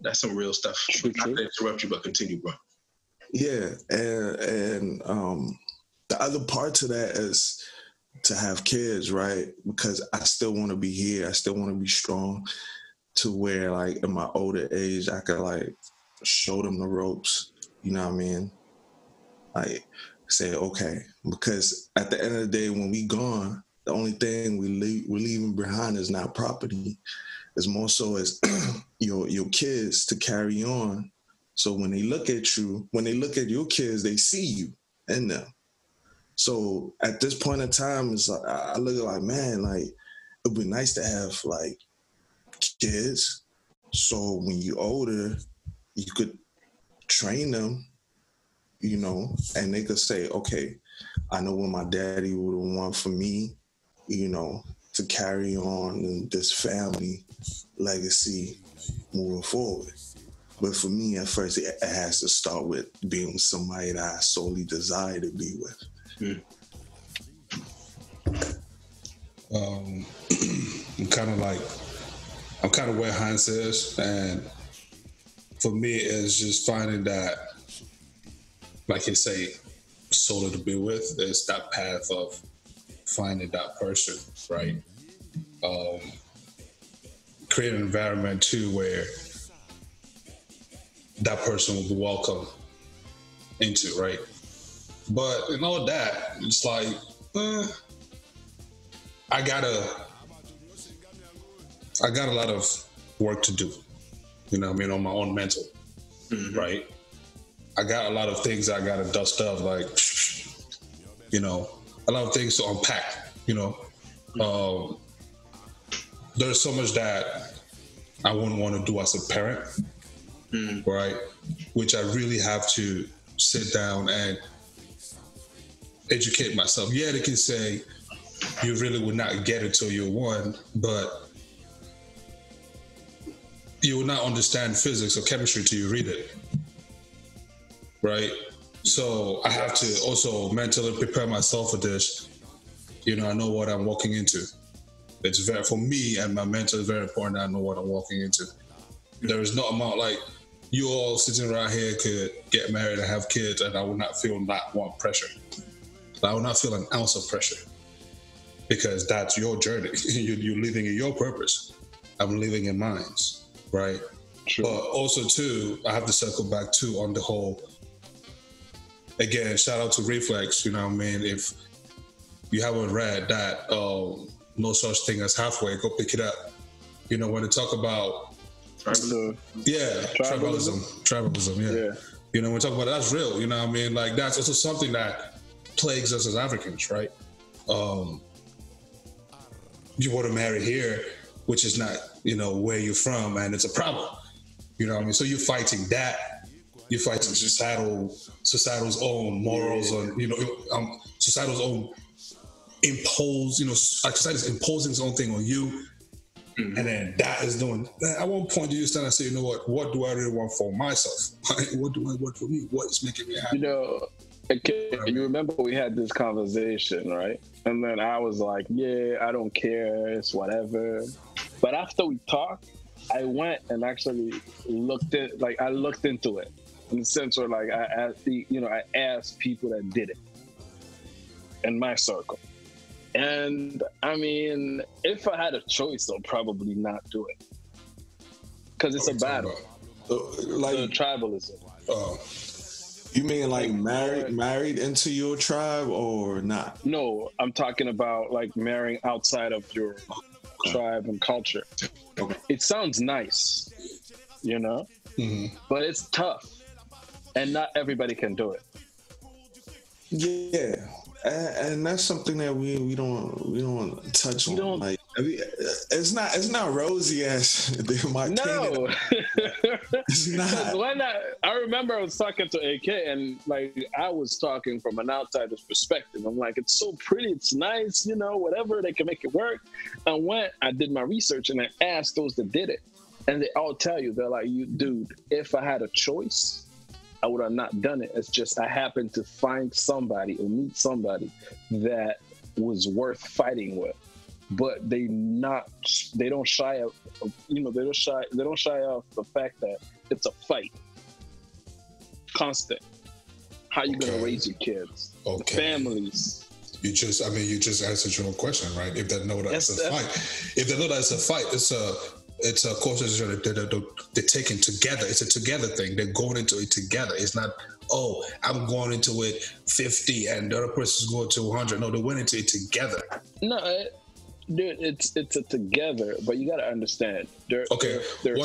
That's some real stuff. Not to interrupt you, but continue, bro. Yeah, and the other part to that is to have kids, right? Because I still want to be here. I still want to be strong to where, like, in my older age, I could, like, show them the ropes. You know what I mean? Like, say, okay, because at the end of the day, when we gone, the only thing we're leaving behind is not property. It's more so as your kids to carry on. So when they look at you, when they look at your kids, they see you in them. So at this point in time, it's like, I look at like, man, like, it would be nice to have, like, kids. So when you're older, you could train them, you know, and they could say, okay, I know what my daddy would want for me, you know, to carry on this family legacy moving forward. But for me, at first, it has to start with being with somebody that I solely desire to be with. Yeah. I'm kind of where Hans is, and for me, it's just finding that, like you say, solo to be with, is that path of finding that person, right? Create an environment too where that person will be welcome into, right? But in all that, it's like, I got a lot of work to do, you know what I mean, on my own mental, mm-hmm. right? I got a lot of things I got to dust up, like, you know, a lot of things to unpack, you know. There's so much that I wouldn't want to do as a parent, mm-hmm. right? Which I really have to sit down and educate myself. Yeah, they can say you really would not get it till you're one, but you will not understand physics or chemistry till you read it. Right? So I have to also mentally prepare myself for this. You know, I know what I'm walking into. It's very, for me and my mentor, is very important that I know what I'm walking into. There is no amount, like, you all sitting around here could get married and have kids, and I would not feel that one pressure. I would not feel an ounce of pressure, because that's your journey. You're living in your purpose. I'm living in mine, right? Sure. But also, too, I have to circle back, too, on the whole... Again, shout out to Reflex, you know what I mean? If you haven't read that, no such thing as halfway, go pick it up. You know, when they talk about... Tribalism, yeah. You know, when we talk about it, that's real, you know what I mean? Like, that's also something that plagues us as Africans, right? You want to marry here, which is not, you know, where you're from, and it's a problem. You know what I mean? So you're fighting that. You fight societal's own morals, or you know, societal's own impose. You know, society's imposing its own thing on you, Mm-hmm. And then that is done. At one point, you stand and say, you know what do I really want for myself? What do I want for me? What is making me happy? You know, okay, you remember we had this conversation, right? And then I was like, yeah, I don't care. It's whatever. But after we talked, I went and actually looked into it in the sense where, like, I asked people that did it in my circle. And I mean, if I had a choice, I'll probably not do it because it's a battle, like the tribalism. You mean like married into your tribe or not? No, I'm talking about like marrying outside of your tribe and culture. Okay. It sounds nice, you know, but it's tough, and not everybody can do it. Yeah, and that's something that we don't touch on. Like, it's not rosy as my no. It's not. When I remember I was talking to AK, and like I was talking from an outsider's perspective. I'm like, it's so pretty, it's nice, you know, whatever, they can make it work. And when I did my research and I asked those that did it, and they all tell you, they're like, dude, if I had a choice, I would have not done it. It's just I happened to find somebody or meet somebody that was worth fighting with. But they don't shy off the fact that it's a fight, constant. How you gonna raise your kids, families? You just answered your own question, right? If they know that it's a fight, it's a course they're taking together. It's a together thing. They're going into it together. It's not, oh, I'm going into it 50 and the other person's going to 100. No, they went into it together. No, dude, it's a together, but you gotta understand. What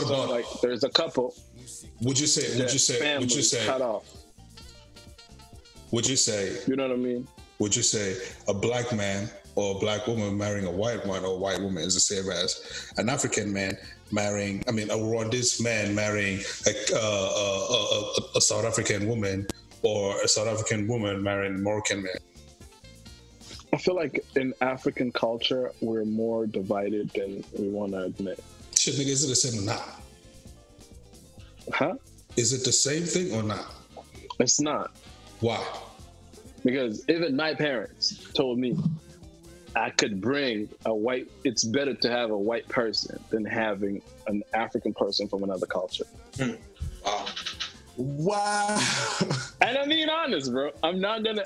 about like there's a couple? Would you say? Cut off. Would you say? You know what I mean? Would you say a black man or a black woman marrying a white man or a white woman is the same as an African man marrying, I mean, a Rwandese man marrying a South African woman or a South African woman marrying a Moroccan man? I feel like in African culture, we're more divided than we want to admit. Shit, nigga, is it the same or not? Huh? Is it the same thing or not? It's not. Why? Because even my parents told me I could bring it's better to have a white person than having an African person from another culture. Wow. And I mean honest, bro. I'm not gonna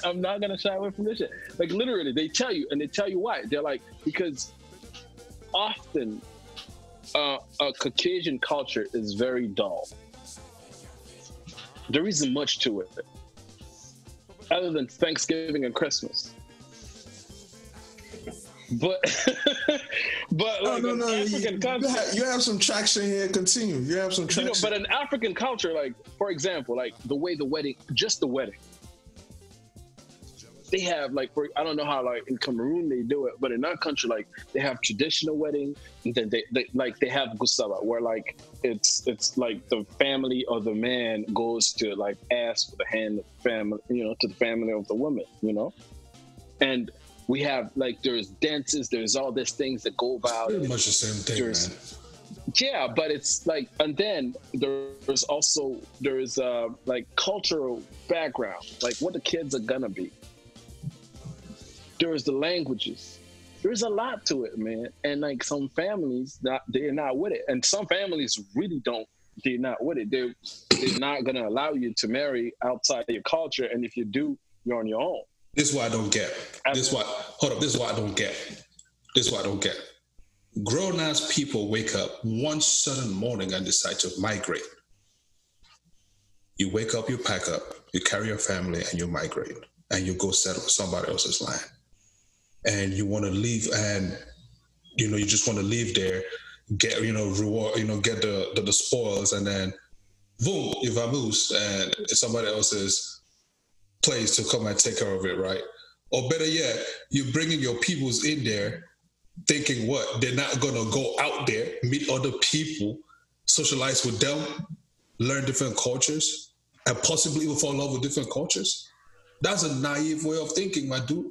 shy away from this shit. Like literally, they tell you, and they tell you why. They're like, because often a Caucasian culture is very dull. There isn't much to it, other than Thanksgiving and Christmas. But like African culture, you have some traction here. Continue. You have some traction. You know, but an African culture, like for example, like the way the wedding, they have like I don't know how like in Cameroon they do it, but in our country like they have traditional wedding, and then they have gusaba, where like it's like the family of the man goes to like ask for the hand of the family, you know, to the family of the woman, you know, and. We have, like, there's dances, there's all these things that go about. It's pretty much the same thing, man. Yeah, but it's, like, and then there's also, like, cultural background. Like, what the kids are gonna be. There's the languages. There's a lot to it, man. And, like, some families, they're not with it. And some families really don't. They're not with it. They're not gonna allow you to marry outside your culture. And if you do, you're on your own. This is what I don't get. This is what I don't get. Grown-ass people wake up one certain morning and decide to migrate. You wake up, you pack up, you carry your family, and you migrate. And you go settle somebody else's land. And you want to leave, and, you know, you just want to leave there, get, you know, reward, you know, get the spoils, and then, boom, you vamoose, and somebody else's place to come and take care of it, right? Or better yet, you're bringing your peoples in there thinking what? They're not going to go out there, meet other people, socialize with them, learn different cultures, and possibly even fall in love with different cultures. That's a naive way of thinking, my dude.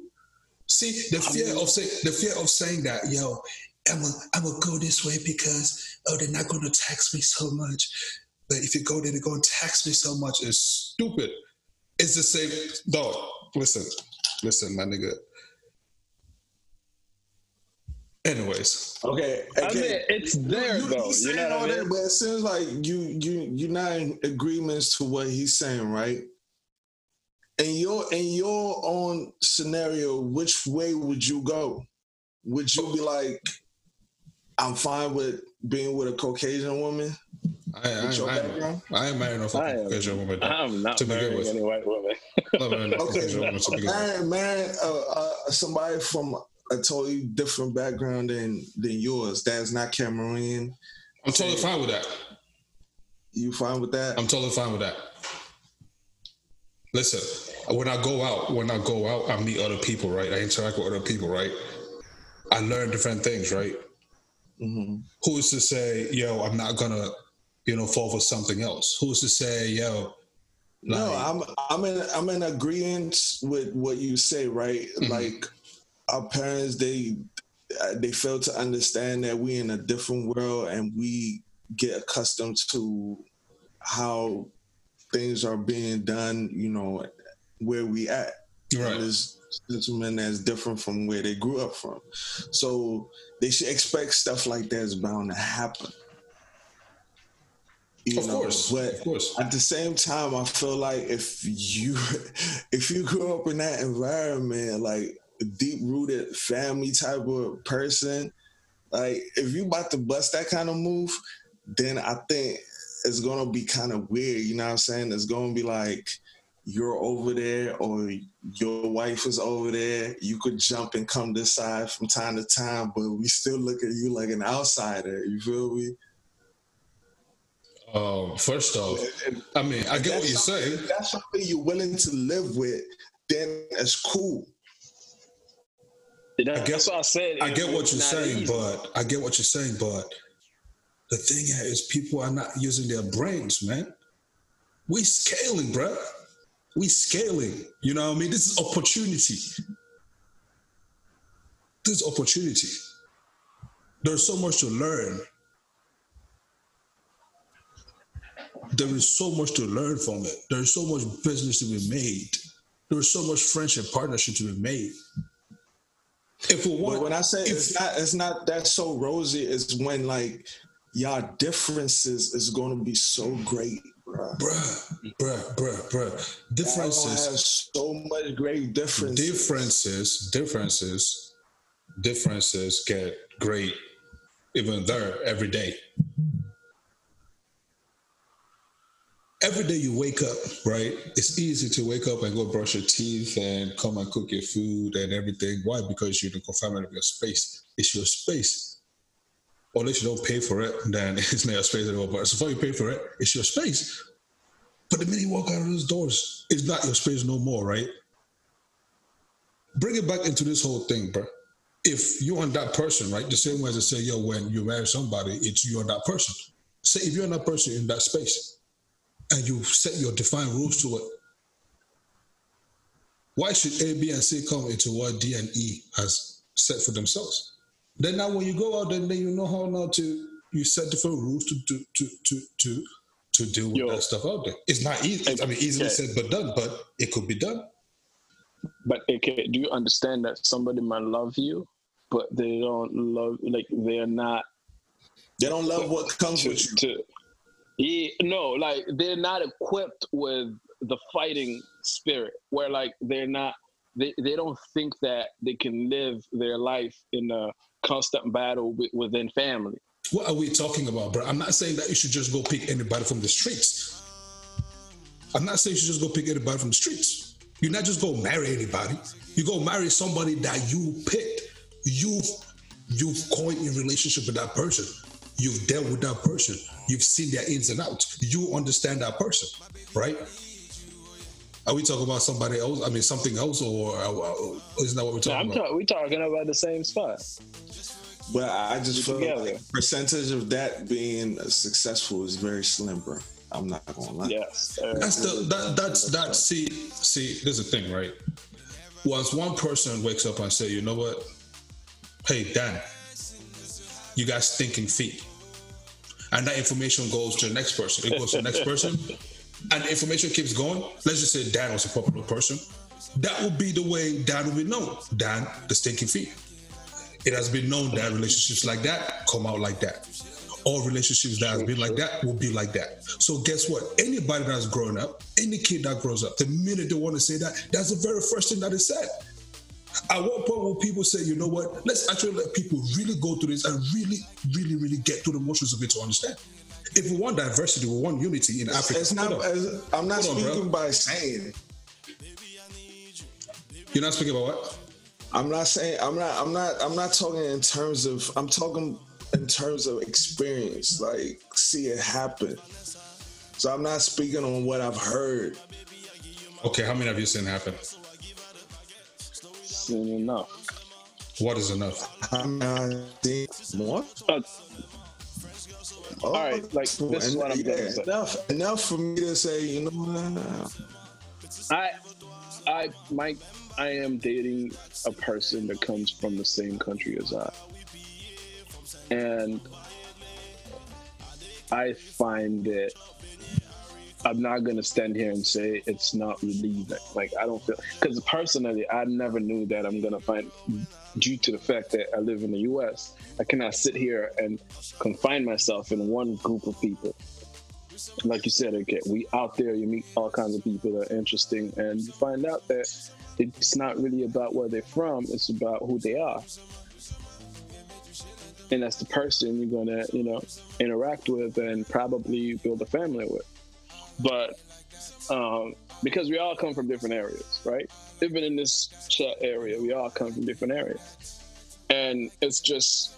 See, the fear of saying that, yo, I will go this way because, oh, they're not going to tax me so much. But if you go there, they're going to tax me so much. It's stupid. It's the same. Dog, listen, my nigga. Anyways. Okay. I mean, it's there, though. You saying all that, but it seems like you're not in agreements to what he's saying, right? In your own scenario, which way would you go? Would you be like, I'm fine with being with a Caucasian woman? I ain't married no fucking Caucasian woman. I'm not marrying any white woman. I ain't married somebody from a totally different background than yours. That's not Cameroon. I'm totally fine with that. You fine with that? I'm totally fine with that. Listen, when I go out, I meet other people, right? I interact with other people, right? I learn different things, right? Mm-hmm. Who is to say, yo, I'm not gonna, fall for something else? Who's to say, yo? Like, no, I'm in agreement with what you say, right? Mm-hmm. Like, our parents, they fail to understand that we in a different world and we get accustomed to how things are being done, where we at. Right. This gentleman that's different from where they grew up from. So they should expect stuff like that's bound to happen. Of course. But of course. At the same time, I feel like if you grew up in that environment, like a deep-rooted family type of person, like if you about to bust that kind of move, then I think it's going to be kind of weird, you know what I'm saying? It's going to be like, you're over there or your wife is over there. You could jump and come this side from time to time, but we still look at you like an outsider. You feel me? First off, I mean, I get what you're saying. If that's something you're willing to live with, then it's cool. I get what you're saying, but the thing is people are not using their brains, man. We scaling, bruh. We scaling, you know what I mean? This is opportunity. This is opportunity. There's so much to learn. There is so much to learn from it. There's so much business to be made. There's so much friendship, partnership to be made. If we want, but when I say it's not that so rosy, it's when like y'all differences is going to be so great. Bruh. Differences. I have so much great differences. Differences get great even there every day. Every day you wake up, right? It's easy to wake up and go brush your teeth and come and cook your food and everything. Why? Because you're in the confinement of your space. It's your space. Unless you don't pay for it, then it's not your space anymore. But before you pay for it, it's your space. But the minute you walk out of those doors, it's not your space no more, right? Bring it back into this whole thing, bro. If you and that person, right, the same way as I say, yo, when you marry somebody, it's you and that person. Say if you and that person in that space and you set your defined rules to it, why should A, B, and C come into what D and E has set for themselves? Then now when you go out, then you know how now to, you set different rules to deal with that stuff out there. It's not easy. I mean, easily said but done, but it could be done. But A.K., do you understand that somebody might love you, but they don't love, like they're not. They don't love what comes with you. They're not equipped with the fighting spirit where like they're not. They don't think that they can live their life in a constant battle within family. What are we talking about, bro? I'm not saying that you should just go pick anybody from the streets. You're not just going to marry anybody. You're going to marry somebody that you picked. You've coined your relationship with that person. You've dealt with that person. You've seen their ins and outs. You understand that person, right? Are we talking about somebody else? I mean, something else, or isn't that what we're talking about? We're talking about the same spot. But I just feel like the percentage of that being successful is very slim, bro. I'm not gonna lie. Yes, that's see. There's a thing, right? Once one person wakes up and say, you know what? Hey, Dan, you guys stinking feet. And that information goes to the next person. It goes to the next person. And the information keeps going. Let's just say Dan was a popular person. That would be the way Dan would be known. Dan, the stinking feet. It has been known that relationships like that come out like that. All relationships that have been like that will be like that. So guess what? Anybody that's grown up, any kid that grows up, the minute they want to say that, that's the very first thing that is said. At what point will people say, you know what, let's actually let people really go through this and really get through the emotions of it to understand. If we want diversity, we want unity in Africa. I'm not speaking by saying. You're not speaking about what? I'm talking in terms of experience, like see it happen. So I'm not speaking on what I've heard. Okay, how many have you seen happen? Seen enough. What is enough? I'm not seeing more. All right, like this is what I'm doing. Enough for me to say, you know, I am dating a person that comes from the same country as I. And I find it, I'm not going to stand here and say it's not relieving. Like, I don't feel, because personally, I never knew that I'm going to find, due to the fact that I live in the U.S., I cannot sit here and confine myself in one group of people. Like you said, okay, we out there, you meet all kinds of people that are interesting, and you find out that it's not really about where they're from, it's about who they are. And that's the person you're going to, you know, interact with and probably build a family with. But because we all come from different areas, right? Even in this chat area, we all come from different areas. And it's just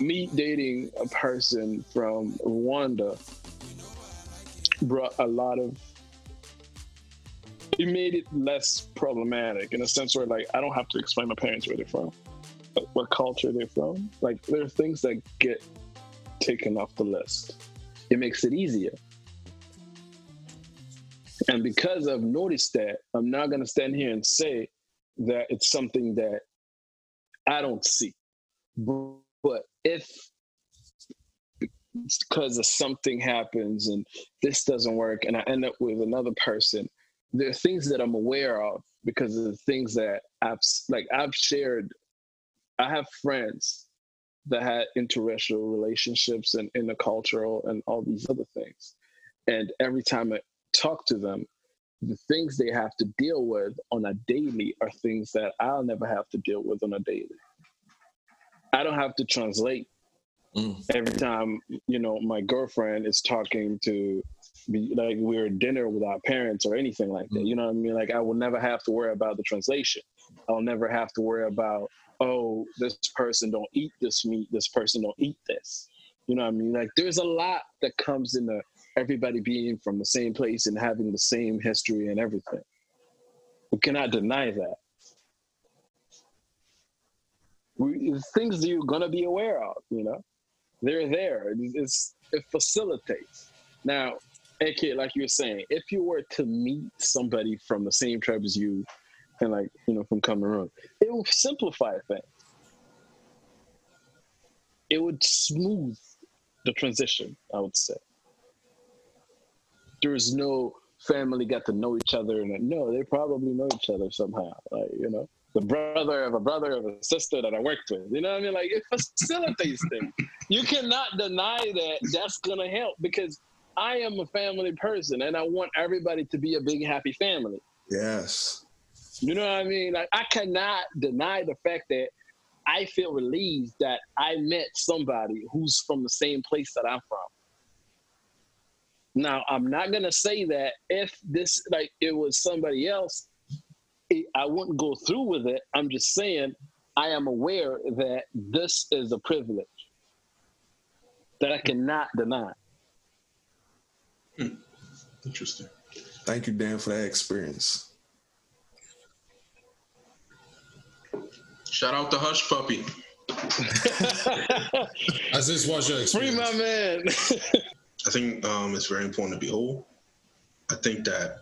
me dating a person from Rwanda brought a lot of, it made it less problematic in a sense where, like, I don't have to explain my parents where they're from, what culture they're from. Like, there are things that get taken off the list. It makes it easier. And because I've noticed that, I'm not going to stand here and say that it's something that I don't see. But if it's because of something happens and this doesn't work and I end up with another person, there are things that I'm aware of because of the things that I've shared. I have friends that had interracial relationships and intercultural and all these other things. And every time I talk to them, the things they have to deal with on a daily are things that I'll never have to deal with on a daily. I don't have to translate. Every time, you know, my girlfriend is talking to me, like we're at dinner with our parents or anything like that. You know what I mean? Like, I will never have to worry about the translation. I'll never have to worry about, oh, this person don't eat this meat, this person don't eat this. You know what I mean? Like, there's a lot that comes into everybody being from the same place and having the same history and everything. We cannot deny that. The things that you're going to be aware of, you know, they're there. It facilitates. Now, A.K., like you were saying, if you were to meet somebody from the same tribe as you, and like, you know, from Cameroon, it will simplify things. It would smooth the transition, I would say. There is no family got to know each other, and no, they probably know each other somehow. Like, you know, the brother of a sister that I worked with. You know what I mean? Like, it facilitates things. You cannot deny that that's gonna help, because I am a family person and I want everybody to be a big happy family. Yes. You know what I mean? Like, I cannot deny the fact that I feel relieved that I met somebody who's from the same place that I'm from. Now, I'm not going to say that if this, like, it was somebody else, I wouldn't go through with it. I'm just saying I am aware that this is a privilege that I cannot deny. Interesting. Thank you, Dan, for that experience. Shout out to Hushpuppi. As this was your experience. Free my man. I think it's very important to be whole. I think that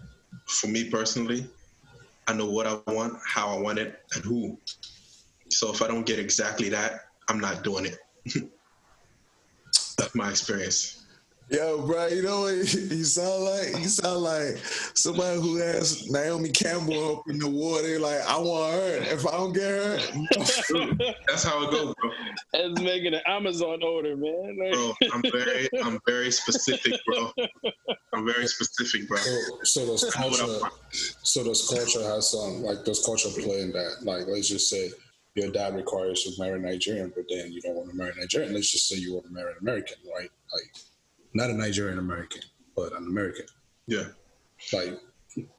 for me personally, I know what I want, how I want it, and who. So if I don't get exactly that, I'm not doing it. That's my experience. Yo, bro, you know what you sound like somebody who has Naomi Campbell up in the water. Like, I want her. If I don't get her, that's how it goes, bro. That's making an Amazon order, man. Bro, I'm very specific, bro. So does culture has some, like, does culture play in that? Like, let's just say your dad requires you to marry a Nigerian, but then you don't want to marry a Nigerian. Let's just say you want to marry an American, right? Like, not a Nigerian American, but an American. Yeah. Like,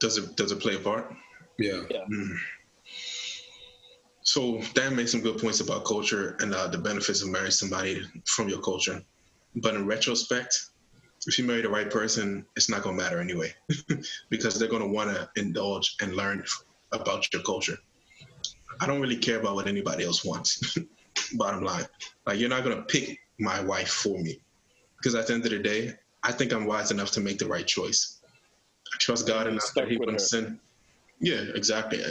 does it play a part? Yeah. Mm. So Dan made some good points about culture and the benefits of marrying somebody from your culture. But in retrospect, if you marry the right person, it's not going to matter anyway, because they're going to want to indulge and learn about your culture. I don't really care about what anybody else wants. Bottom line, like, you're not going to pick my wife for me. Because at the end of the day, I think I'm wise enough to make the right choice. I trust God enough that He wouldn't send. Yeah, exactly.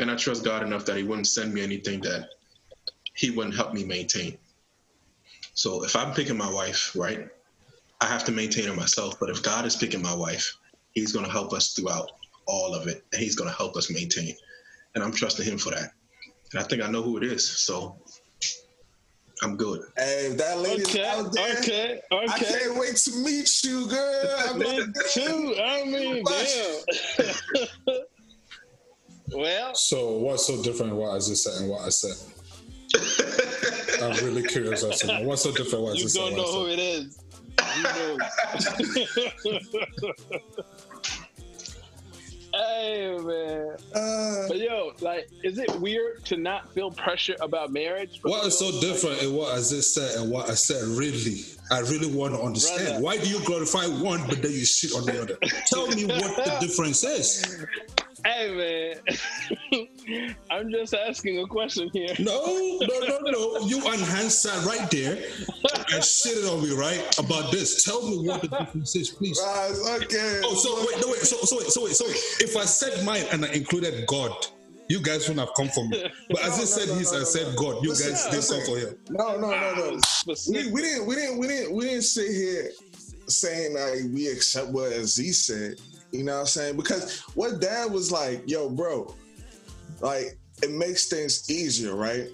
And I trust God enough that He wouldn't send me anything that He wouldn't help me maintain. So if I'm picking my wife, right, I have to maintain her myself. But if God is picking my wife, He's going to help us throughout all of it, and He's going to help us maintain. And I'm trusting Him for that. And I think I know who it is. So I'm good. Hey, if that lady's out there, okay. I can't wait to meet you, girl. Damn. Well. So what's so different what I just said and what I said? I'm really curious as to what's so different what I just said. You don't know who it is. You know. Hey, man. But yo, like, is it weird to not feel pressure about marriage? What is so different in what I just said and what I said? Really, I really want to understand. Brother. Why do you glorify one but then you shit on the other? Tell me what the difference is. Hey, man. I'm just asking a question here. No. You enhanced that right there and shitted on me, right, about this. Tell me what the difference is, please. Right, okay. Oh, so wait. If I said mine and I included God, you guys wouldn't have come for me. But as I said God, you guys did come for him. No. We didn't sit here saying that we accept what Z said. You know what I'm saying? Because what Dad was like, yo, bro, like, it makes things easier, right?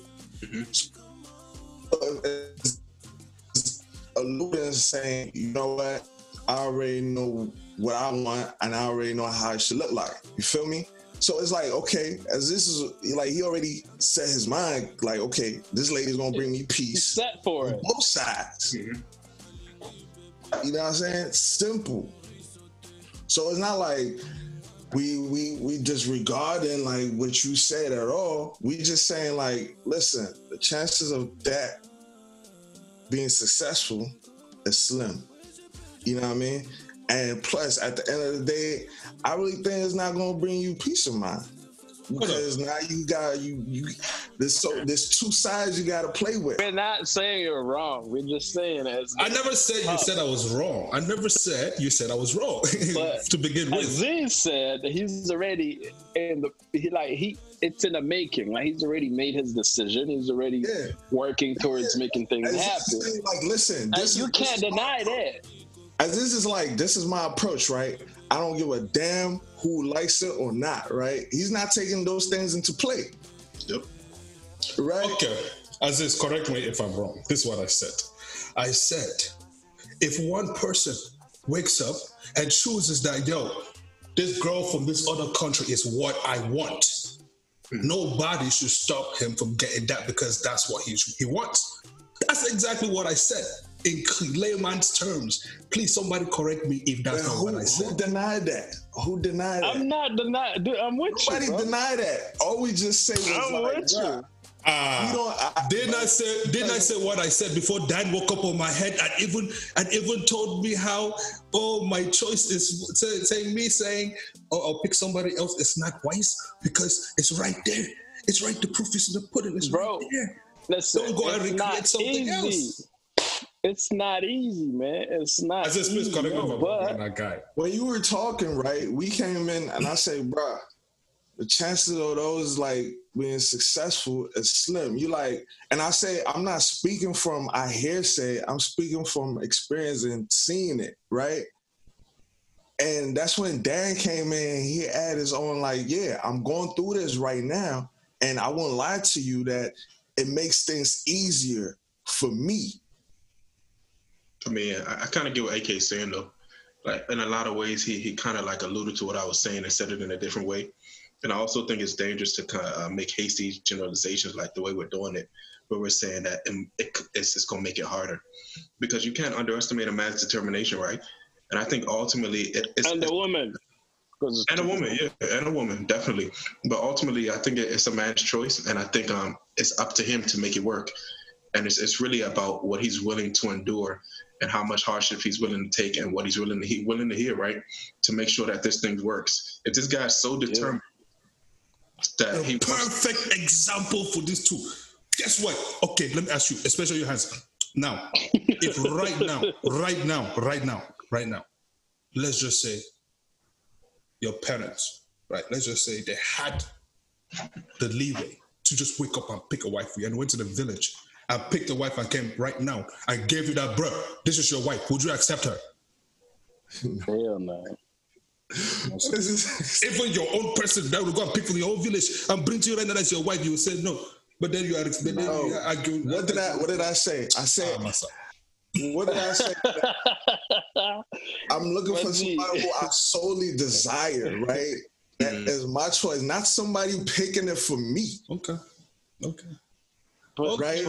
Alluding to saying, you know what? I already know what I want, and I already know how it should look like. You feel me? So it's like, okay, as this is, like, he already set his mind, like, okay, this lady's going to bring me peace. Set for it. Both sides. Mm-hmm. You know what I'm saying? Simple. So it's not like we disregarding like what you said at all. We just saying like, listen, the chances of that being successful is slim. You know what I mean? And plus, at the end of the day, I really think it's not gonna bring you peace of mind, because now you got you. There's two sides you got to play with. We're not saying you're wrong. We're just saying as I never said you said I was wrong. I never said you said I was wrong to begin with. Aziz said that he's already in it's in the making. Like, he's already made his decision. He's already working towards making things happen. Like, listen, you can't deny that. As this is my approach, right? I don't give a damn who likes it or not, right? He's not taking those things into play. Yep. Right? Okay. Aziz, correct me if I'm wrong. This is what I said. I said, if one person wakes up and chooses that, yo, this girl from this other country is what I want, nobody should stop him from getting that, because that's what he wants. That's exactly what I said. In layman's terms, please somebody correct me if that's not what I said. Who denied that? I'm not denying. Dude, I'm with you. Nobody denied that. All we just say was I'm with you. Didn't I say what I said before Dan woke up on my head and even told me how my choice is saying I'll pick somebody else is not wise, because it's right there. It's right. The proof is in the pudding. It's right there. Listen, don't go and recreate something else. It's not easy, man. It's not easy. But when you were talking, right, we came in and I say, bro, the chances of those like being successful is slim. You like, and I say, I'm not speaking from a hearsay, I'm speaking from experience and seeing it, right? And that's when Dan came in, he added his own, like, yeah, I'm going through this right now, and I won't lie to you that it makes things easier for me. I mean, I kind of get what AK is saying, though. Like, in a lot of ways, he kind of, like, alluded to what I was saying and said it in a different way. And I also think it's dangerous to kind of make hasty generalizations like the way we're doing it, where we're saying that it's just going to make it harder. Because you can't underestimate a man's determination, right? And I think ultimately it's... And a woman. And a woman, yeah. And a woman, definitely. But ultimately, I think it's a man's choice, and I think it's up to him to make it work. And it's really about what he's willing to endure and how much hardship he's willing to take and what he's willing to hear, right, to make sure that this thing works. If this guy is so determined... Yeah. That a perfect example for this too. Guess what? Okay, let me ask you, especially your hands. Now, if right now, let's just say your parents, right? Let's just say they had the leeway to just wake up and pick a wife for you and went to the village and picked a wife and came right now and gave you that, bro, this is your wife. Would you accept her? Hell no. Even your own person that will go and pick from your own village and bring to you right now as your wife, you will say no. But then you are explaining. No. What did I say? I said. What did I say? I'm looking for somebody who I solely desire, right? That is my choice, not somebody picking it for me. Okay. Right?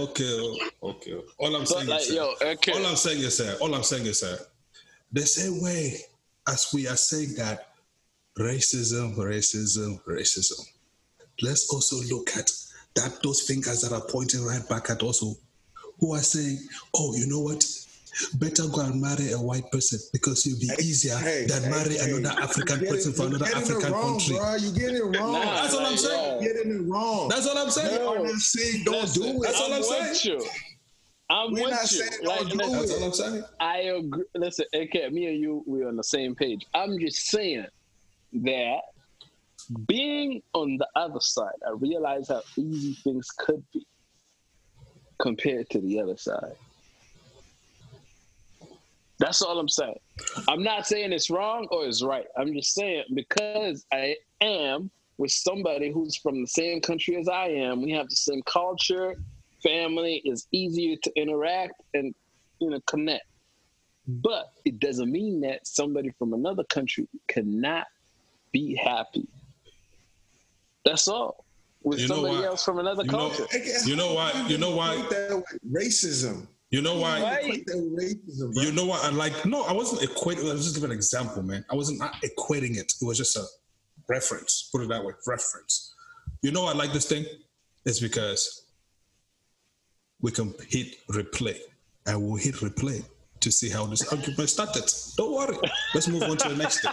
Okay. All I'm saying is that the same way as we are saying that racism, let's also look at that those fingers that are pointing right back at us who are saying, oh, you know what? Better go and marry a white person because you'll be easier than marry another African person from another African country. You get it wrong. That's all I'm saying. You're getting it wrong. That's all I'm saying. Don't do it. That's all I'm saying. I'm with you. Like, that's all I'm saying. I agree. Listen, AK, me and you, we're on the same page. I'm just saying that being on the other side, I realize how easy things could be compared to the other side. That's all I'm saying. I'm not saying it's wrong or it's right. I'm just saying because I am with somebody who's from the same country as I am, we have the same culture. Family is easier to interact and, connect. But it doesn't mean that somebody from another country cannot be happy. That's all. With somebody else from another culture. You know why? Racism. You know why? Right. You know why? I wasn't equating. I was just giving an example, man. I wasn't equating it. It was just a reference. Put it that way, reference. You know, I like this thing. It's because we can hit replay. I will hit replay to see how this argument started. Don't worry. Let's move on to the next thing.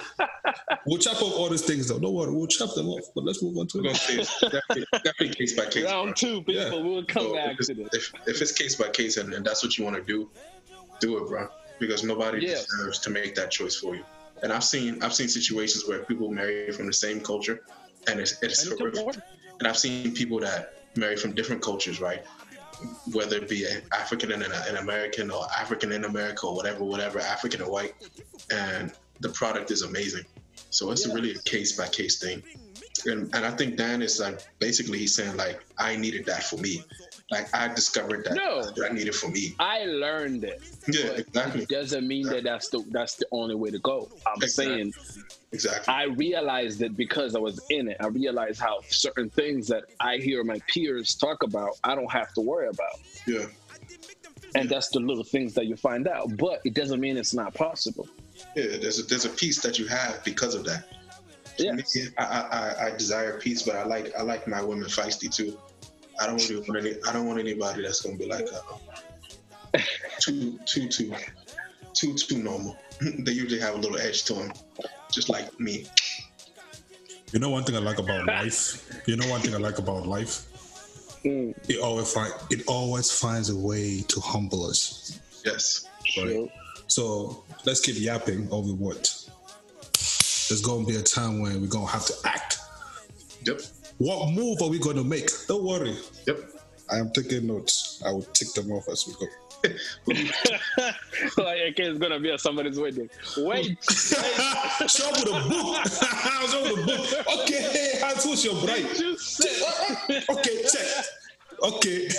We'll chop off all these things, though. Don't worry. We'll chop them off, but let's move on to the next thing. Definitely case by case. Round two, people. Yeah. We'll come back to this. If it's case by case and that's what you want to do, do it, bro. Because nobody deserves to make that choice for you. And I've seen situations where people marry from the same culture, and it's horrific. And I've seen people that marry from different cultures, right? Whether it be African and an American, or African in America, or whatever, African and white, and the product is amazing. So it's really a case by case thing. And I think Dan is like, basically he's saying like, I needed that for me. Like I discovered that I needed for me. I learned it. Yeah, exactly. It doesn't mean that that's the only way to go. I'm saying, I realized it because I was in it. I realized how certain things that I hear my peers talk about, I don't have to worry about. Yeah. And that's the little things that you find out, but it doesn't mean it's not possible. Yeah, there's a peace that you have because of that. Yeah. I desire peace, but I like my women feisty too. I don't want anybody that's gonna be like too normal. They usually have a little edge to them, just like me. You know one thing I like about life. It always finds a way to humble us. Yes. Right? So let's keep yapping over what. There's gonna be a time when we're gonna have to act. Yep. What move are we going to make? Don't worry. Yep. I am taking notes. I will tick them off as we go. Like A.K. is gonna be at somebody's wedding. Wait, show me the book. Show the book. Okay, Hans, who's your bride? Okay, check. Okay,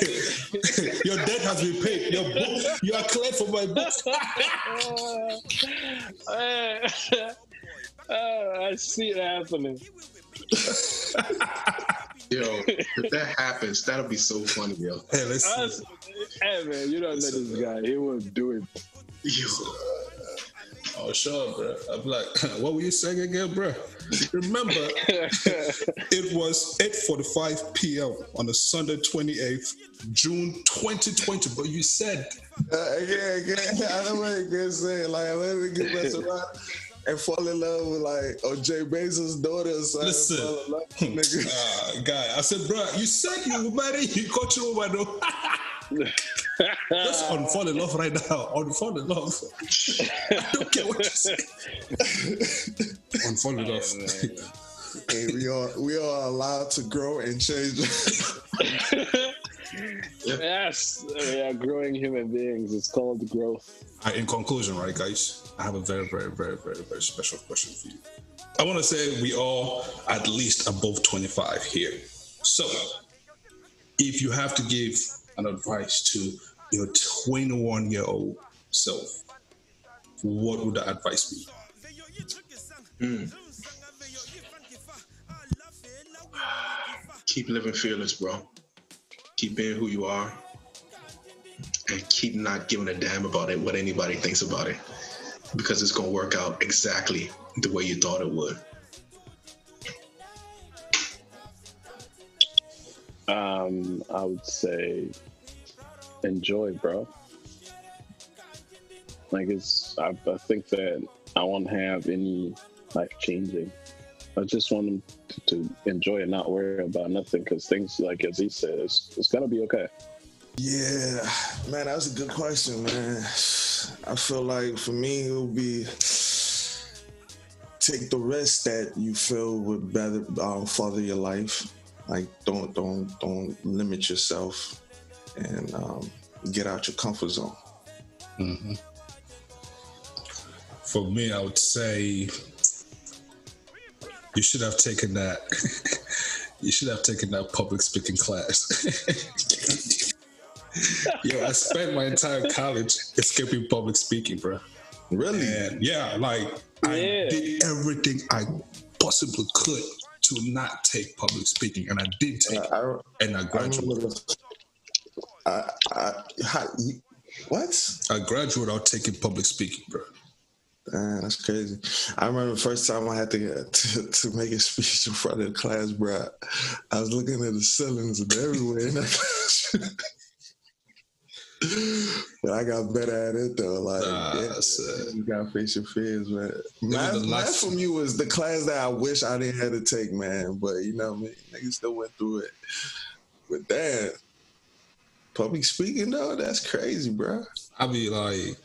your debt has been paid. Your book, you are cleared for my book. I see it happening. Yo, if that happens, that'll be so funny, yo. Hey, man, you don't know this guy. He will do it. Yo. Oh, sure, bro. I'm like, what were you saying again, bro? Remember, it was 8:45 p.m. on a Sunday, 28th, June 2020. But you said... I don't want to say it. Like, I let me get back to that. And fall in love with like, or Jay Bezos' daughter. So listen, nigga. Guy, I said, bro, you said you would marry your cultural woman. Just on fall in love right now. On fall in love. I don't care what you say. On fall in love. Hey, we are allowed to grow and change. Yes, we are growing human beings. It's called growth. In conclusion, right, guys, I have a very, very, very, very, very special question for you. I want to say we are at least above 25 here. So, if you have to give an advice to your 21-year-old self, what would that advice be? Keep living fearless, bro. Keep being who you are, and keep not giving a damn about it, what anybody thinks about it, because it's going to work out exactly the way you thought it would. I would say enjoy, bro. Like, I think that I won't have any life-changing. I just want them to enjoy and not worry about nothing, because things, like as he said, it's going to be okay. Yeah, man, that's a good question, man. I feel like for me, it would be take the risk that you feel would better further your life. Like, don't limit yourself, and get out your comfort zone. Mm-hmm. For me, I would say you should have taken that. You should have taken that public speaking class. Yo, I spent my entire college escaping public speaking, bro. Really? And yeah, like, I did everything I possibly could to not take public speaking, and I did take it, and I graduated. I graduated without taking public speaking, bro. Man, that's crazy. I remember the first time I had to make a speech in front of the class, bro. I was looking at the ceilings and everywhere in that class. But I got better at it though. Like, you gotta face your fears, man. Math from you was the class that I wish I didn't have to take, man. But you know what I mean? Niggas still went through it. But damn, public speaking though, that's crazy, bro. I be like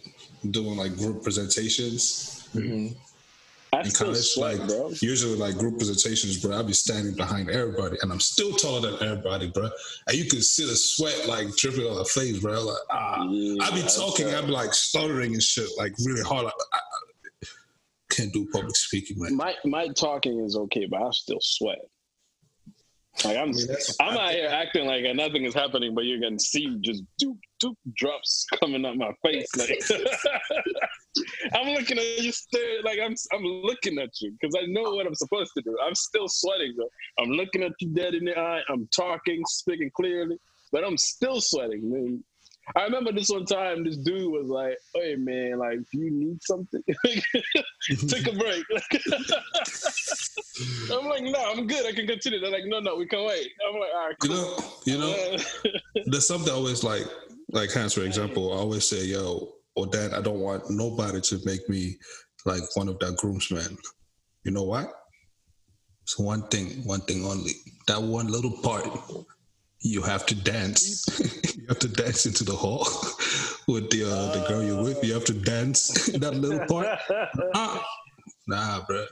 doing like group presentations. Mm-hmm. I still sweat, like, bro. Usually like group presentations, bro, I'll be standing behind everybody, and I'm still taller than everybody, bro. And you can see the sweat like dripping on the face, bro. Like, I'll be talking, I'll be like stuttering and shit, like really hard. I can't do public speaking, man. My talking is okay, but I still sweat. Like I'm out here acting like nothing is happening, but you can see just doop drops coming up my face. Like I'm looking at you, staring, like I'm looking at you because I know what I'm supposed to do. I'm still sweating though. I'm looking at you dead in the eye. I'm talking, speaking clearly, but I'm still sweating. Man, I remember this one time, this dude was like, "Hey man, like, do you need something? Take a break." I'm like, "No, I'm good. I can continue." They're like, "No, we can wait." I'm like, "All right, cool." You know, there's something I always like Hans, for example. I always say, "Yo, or Dan, I don't want nobody to make me like one of their groomsmen." You know what? It's one thing only. That one little part. You have to dance. You have to dance into the hall with the girl you're with. You have to dance that little part. Nah, bro.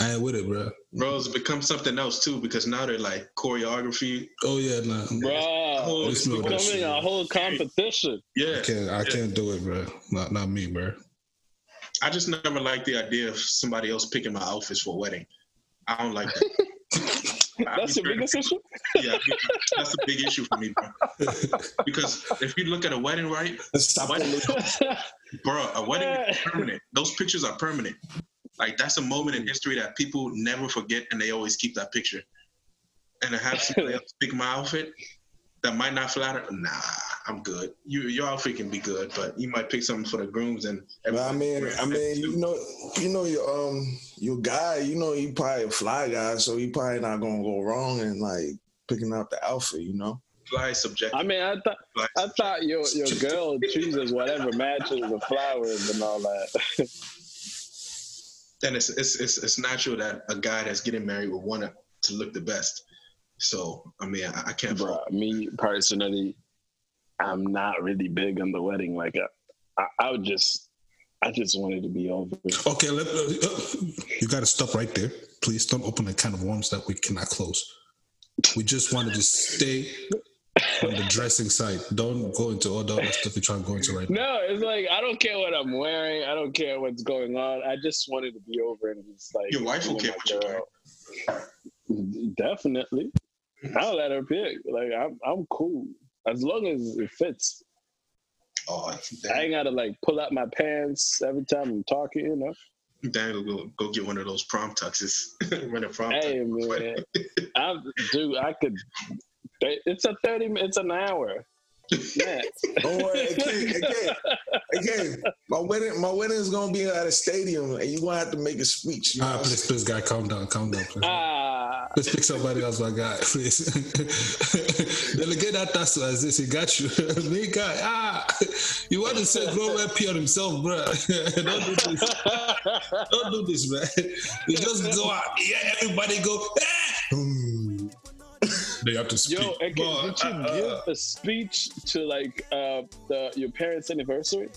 I ain't with it, bro. Bro, it's become something else too because now they're like choreography. Oh yeah, nah, bro. It's becoming a whole competition. Yeah, I can't do it, bro. Not me, bro. I just never liked the idea of somebody else picking my outfits for a wedding. I don't like that. That's your biggest issue? Yeah, that's a big issue for me, bro. Because if you look at a wedding, right? Bro, a wedding is permanent. Those pictures are permanent. Like, that's a moment in history that people never forget, and they always keep that picture. And to have somebody else pick my outfit that might not flatter, nah, I'm good. Your outfit can be good, but you might pick something for the grooms and everything. I mean, you know, your guy, you know, he probably a fly guy, so he probably not gonna go wrong in like picking out the outfit, you know. Fly is subjective. I mean, I thought your girl chooses whatever matches the flowers and all that. And it's natural that a guy that's getting married would want to look the best. So I mean, I can't. Bro, me personally, I'm not really big on the wedding. Like I just wanted to be over. Okay, you got to stop right there. Please don't open a can of worms that we cannot close. We just wanted to stay on the dressing side. Don't go into all the other stuff you're trying to go into right now. No, it's like, I don't care what I'm wearing. I don't care what's going on. I just wanted to be over and just like... Your wife will care what you're wearing. Definitely. I'll let her pick. Like, I'm cool. As long as it fits. Oh, I ain't got to like pull out my pants every time I'm talking, you know? Dan will go get one of those prom tuxes. Hey, man. Dude, I could... It's a 30 minutes, an hour. Yeah. Don't worry, again. My wedding is gonna be at a stadium, and you gonna have to make a speech. Please, guy, calm down. Please. Let's pick somebody else, my guy. Please. Delegate that task to us. He got you, me guy. You want to say grow up here himself, bro? Don't do this, man. You just go out. Yeah, everybody go. They have to speak. Yo, A.K., did you give a speech to like your parents' anniversary?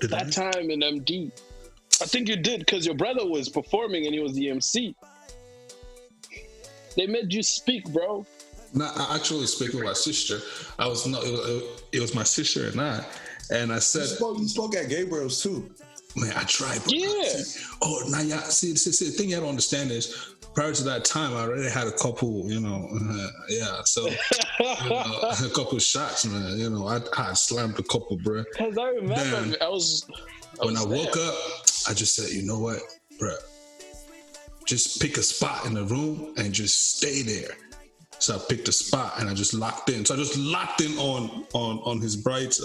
That time in MD. I think you did because your brother was performing and he was the MC. They made you speak, bro. No, I actually speak with my sister. It was my sister and I. And I said, you spoke at Gabriel's too. Man, I tried, bro. Yeah. Oh, now y'all see the thing y'all don't understand is. Prior to that time, I already had a couple, you know, so a couple shots, man. You know, I slammed a couple, bro. Because I remember, then, I woke up, I just said, you know what, bro, just pick a spot in the room and just stay there. So I picked a spot and I just locked in. So I just locked in on his bride's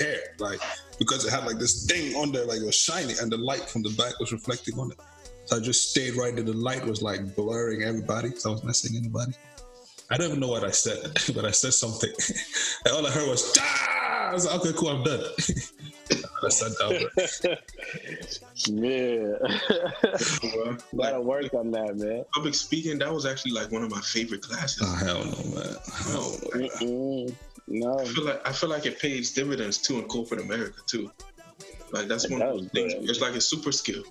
hair, like because it had like this thing on there, like it was shiny, and the light from the back was reflecting on it. So I just stayed right there. The light was like blurring everybody because I was not seeing anybody. I don't even know what I said, but I said something. And all I heard was, ah! I was like, okay, cool, I'm done. I sat down. Yeah. Gotta work on that, man. Public speaking, that was actually like one of my favorite classes. Oh, hell no, man. No. I feel like it pays dividends too in corporate America too. Like that's one of those things. It's like a super skill.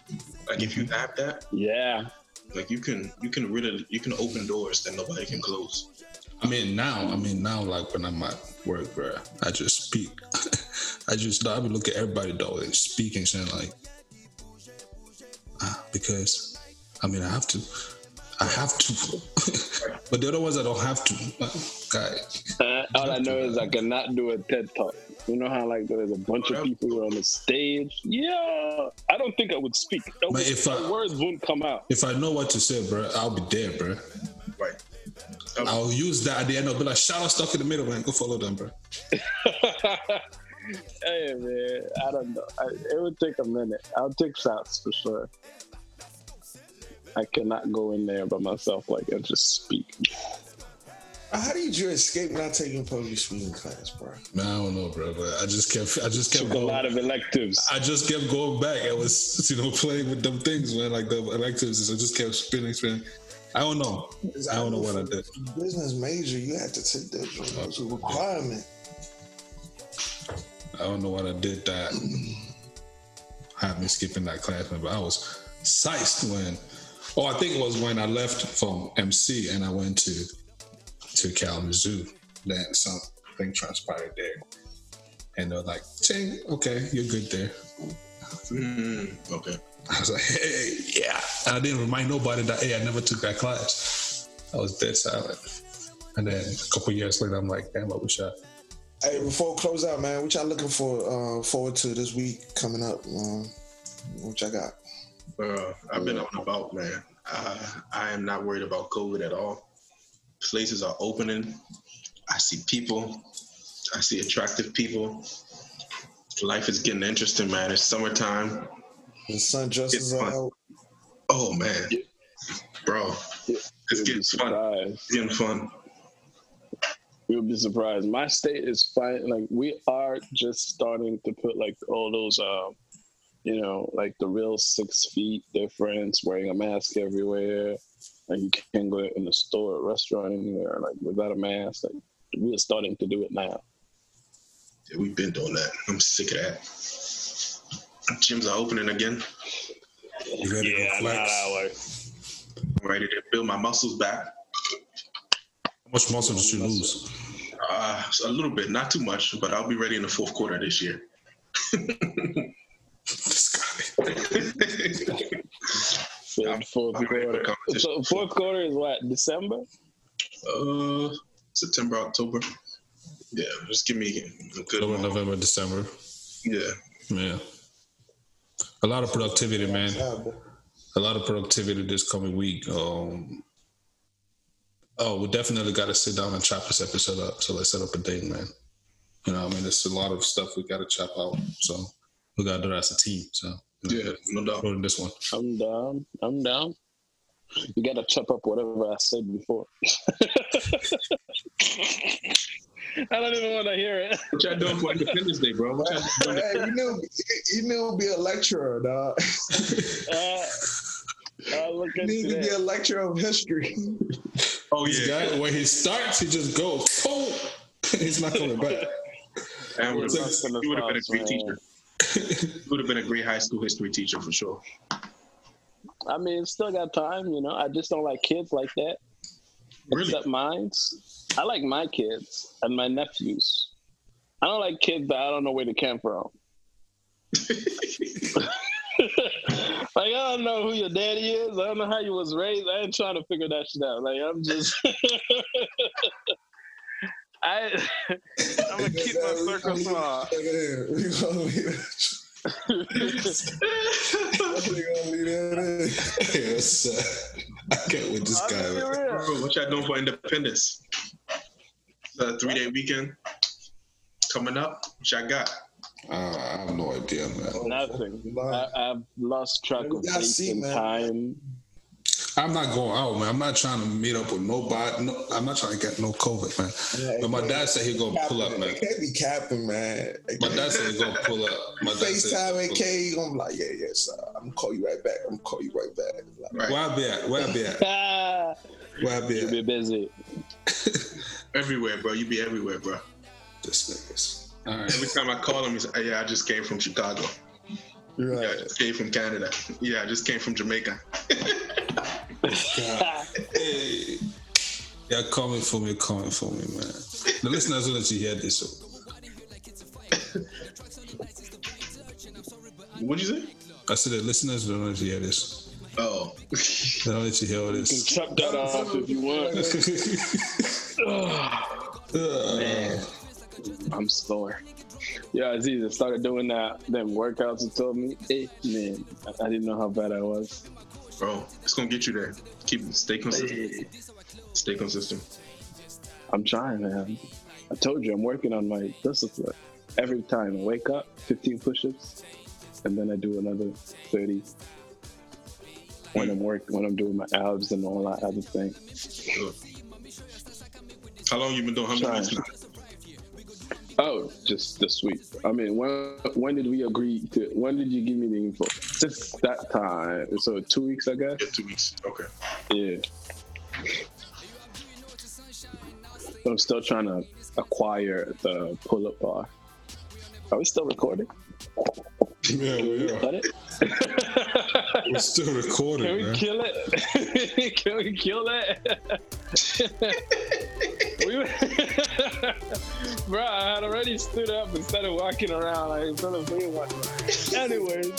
Like if you have that, yeah. Like you can really open doors that nobody can close. I mean now, like when I'm at work, bro, I just speak. I would look at everybody though and speak and saying like, because I mean I have to. But the other ones I don't have to. Guys. All I know is I cannot do a TED talk. You know how like there's a bunch of people who are on the stage. Yeah, I don't think I would speak. Words wouldn't come out. If I know what to say, bro, I'll be there, bro. Right. I'll use that at the end. I'll be like, shout out Stuck in the Middle, man. Go follow them, bro. Hey man, I don't know. It would take a minute. I'll take shots for sure. I cannot go in there by myself like and just speak. How did you escape not taking public speaking class, bro? Man, I don't know, bro. But I just kept took going. A lot of electives. I just kept going back. I was, playing with them things, man. Like the electives, I just kept spinning. I don't know what I did. Business major, you had to take that. It was a requirement. I don't know what I did that had me skipping that class, man. But I was psyched when, I think it was when I left from MC and I went to Kalamazoo. Then something transpired there. And they're like, "Ching, okay, you're good there." Okay. I was like, "Hey, yeah." And I didn't remind nobody that, hey, I never took that class. I was dead silent. And then a couple years later, I'm like, "Damn, I wish I..." Hey, before we close out, man, what y'all looking forward to this week coming up? What y'all got? Bro, I've been on about, man. I am not worried about COVID at all. Places are opening. I see people. I see attractive people. Life is getting interesting, man. It's summertime. The sun dresses are out. Oh, man. Yeah. Bro, it's getting fun. It's getting fun. You'll be surprised. My state is fine. Like, we are just starting to put, like, all those, you know, like the real 6 feet difference, wearing a mask everywhere. Like, you can't go in the store, a restaurant, anywhere, like, without a mask. Like, we are starting to do it now. Yeah, we've been doing that. I'm sick of that. Gyms are opening again. You ready to flex? I'm ready to build my muscles back. How much muscle did you lose? A little bit, not too much, but I'll be ready in the fourth quarter this year. This guy. Fourth quarter. So fourth quarter is what? December? September, October. Yeah, just give me a good one. November, December. Yeah. A lot of productivity, man. A lot of productivity this coming week. We definitely got to sit down and chop this episode up. So let's set up a date, man. You know what I mean? There's a lot of stuff we got to chop out. So we got to do that as a team. So no doubt. Including this one. I'm down. You got to chop up whatever I said before. I don't even want to hear it. What y'all doing for Independence Day, bro? Hey, you knew it would be a lecturer, dog. You need to be a lecturer of history. Oh, yeah. When he starts, he just goes, boom. He's not coming back. He would have been a great teacher. He would have been a great high school history teacher for sure. I mean, still got time, you know. I just don't like kids like that. Really? Except mine. I like my kids and my nephews. I don't like kids that I don't know where they came from. Like, I don't know who your daddy is. I don't know how you was raised. I ain't trying to figure that shit out. Like, I'm just... I'm going to keep my circle small. I can't with this guy. Bro, what y'all doing for Independence? The 3-day weekend coming up. What y'all got? I have no idea, man. Nothing. I've lost track of time. I'm not going out, man. I'm not trying to meet up with nobody. No, I'm not trying to get no COVID, man. But my dad said he's going to pull up, man. It can't be capping, man. My dad said he's going to pull up. FaceTime AK, I'm like, yeah, sir. I'm going to call you right back. Like, right. Where I be at? You be busy. Everywhere, bro. You be everywhere, bro. This niggas. All right. Every time I call him, he's like, yeah, I just came from Chicago. Right. Yeah, I just came from Canada. Yeah, I just came from Jamaica. Hey. Y'all coming for me, man. The listeners will let you hear this. What'd you say? I said the listeners don't let you hear this. Oh. They don't let you hear this. You can chop that off if you want. Man. I'm sore. Yeah, Aziz, I started doing them workouts and told me, hey, man, I didn't know how bad I was. Bro, it's gonna get you there. Stay consistent. Hey. Stay consistent. I'm trying, man. I told you, I'm working on my discipline. Every time I wake up, 15 push-ups, and then I do another 30 when I'm doing my abs and all that other thing. Sure. How long you been doing? How many weeks now? Oh, just this week. I mean, when did we agree to? When did you give me the info? Just that time. So 2 weeks, I guess. Yeah, 2 weeks. Okay. Yeah. I'm still trying to acquire the pull-up bar. Are we still recording? Yeah, we are. We're still recording. Can we kill it? Can we kill that? Bro, I had already stood up and started walking around like celebrating. Anyways,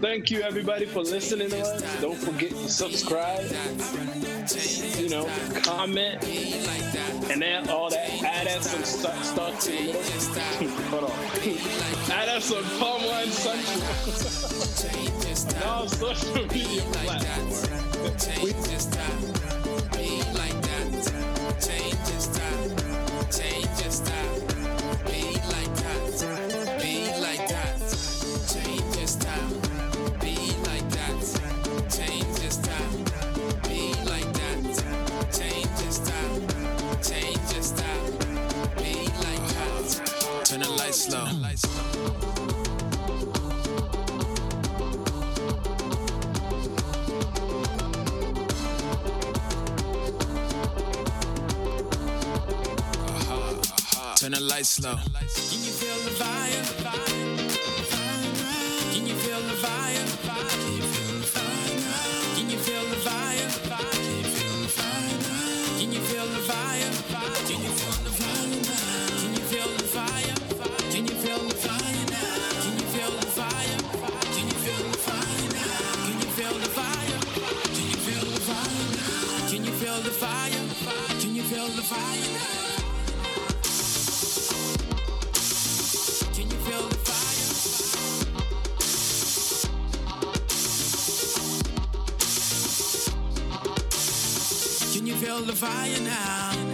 thank you everybody for listening to us. Don't forget to subscribe. You know, comment, and then all that. Add us some stuff to the middle. Hold on. Add us some Palmwise Central. And all social media platforms. We just slow. Turn the lights slow. Can you feel the fire? Can you feel the fire? Can you feel the fire? Can you feel the fire? Can you feel the fire? Can you feel the fire? Can you feel the fire now? Can you feel the fire? Can you feel the fire now? Can you feel the fire? Can you feel the fire now? Can you feel the fire? Can you feel the fire now? Can you feel the fire? Can you feel the fire now?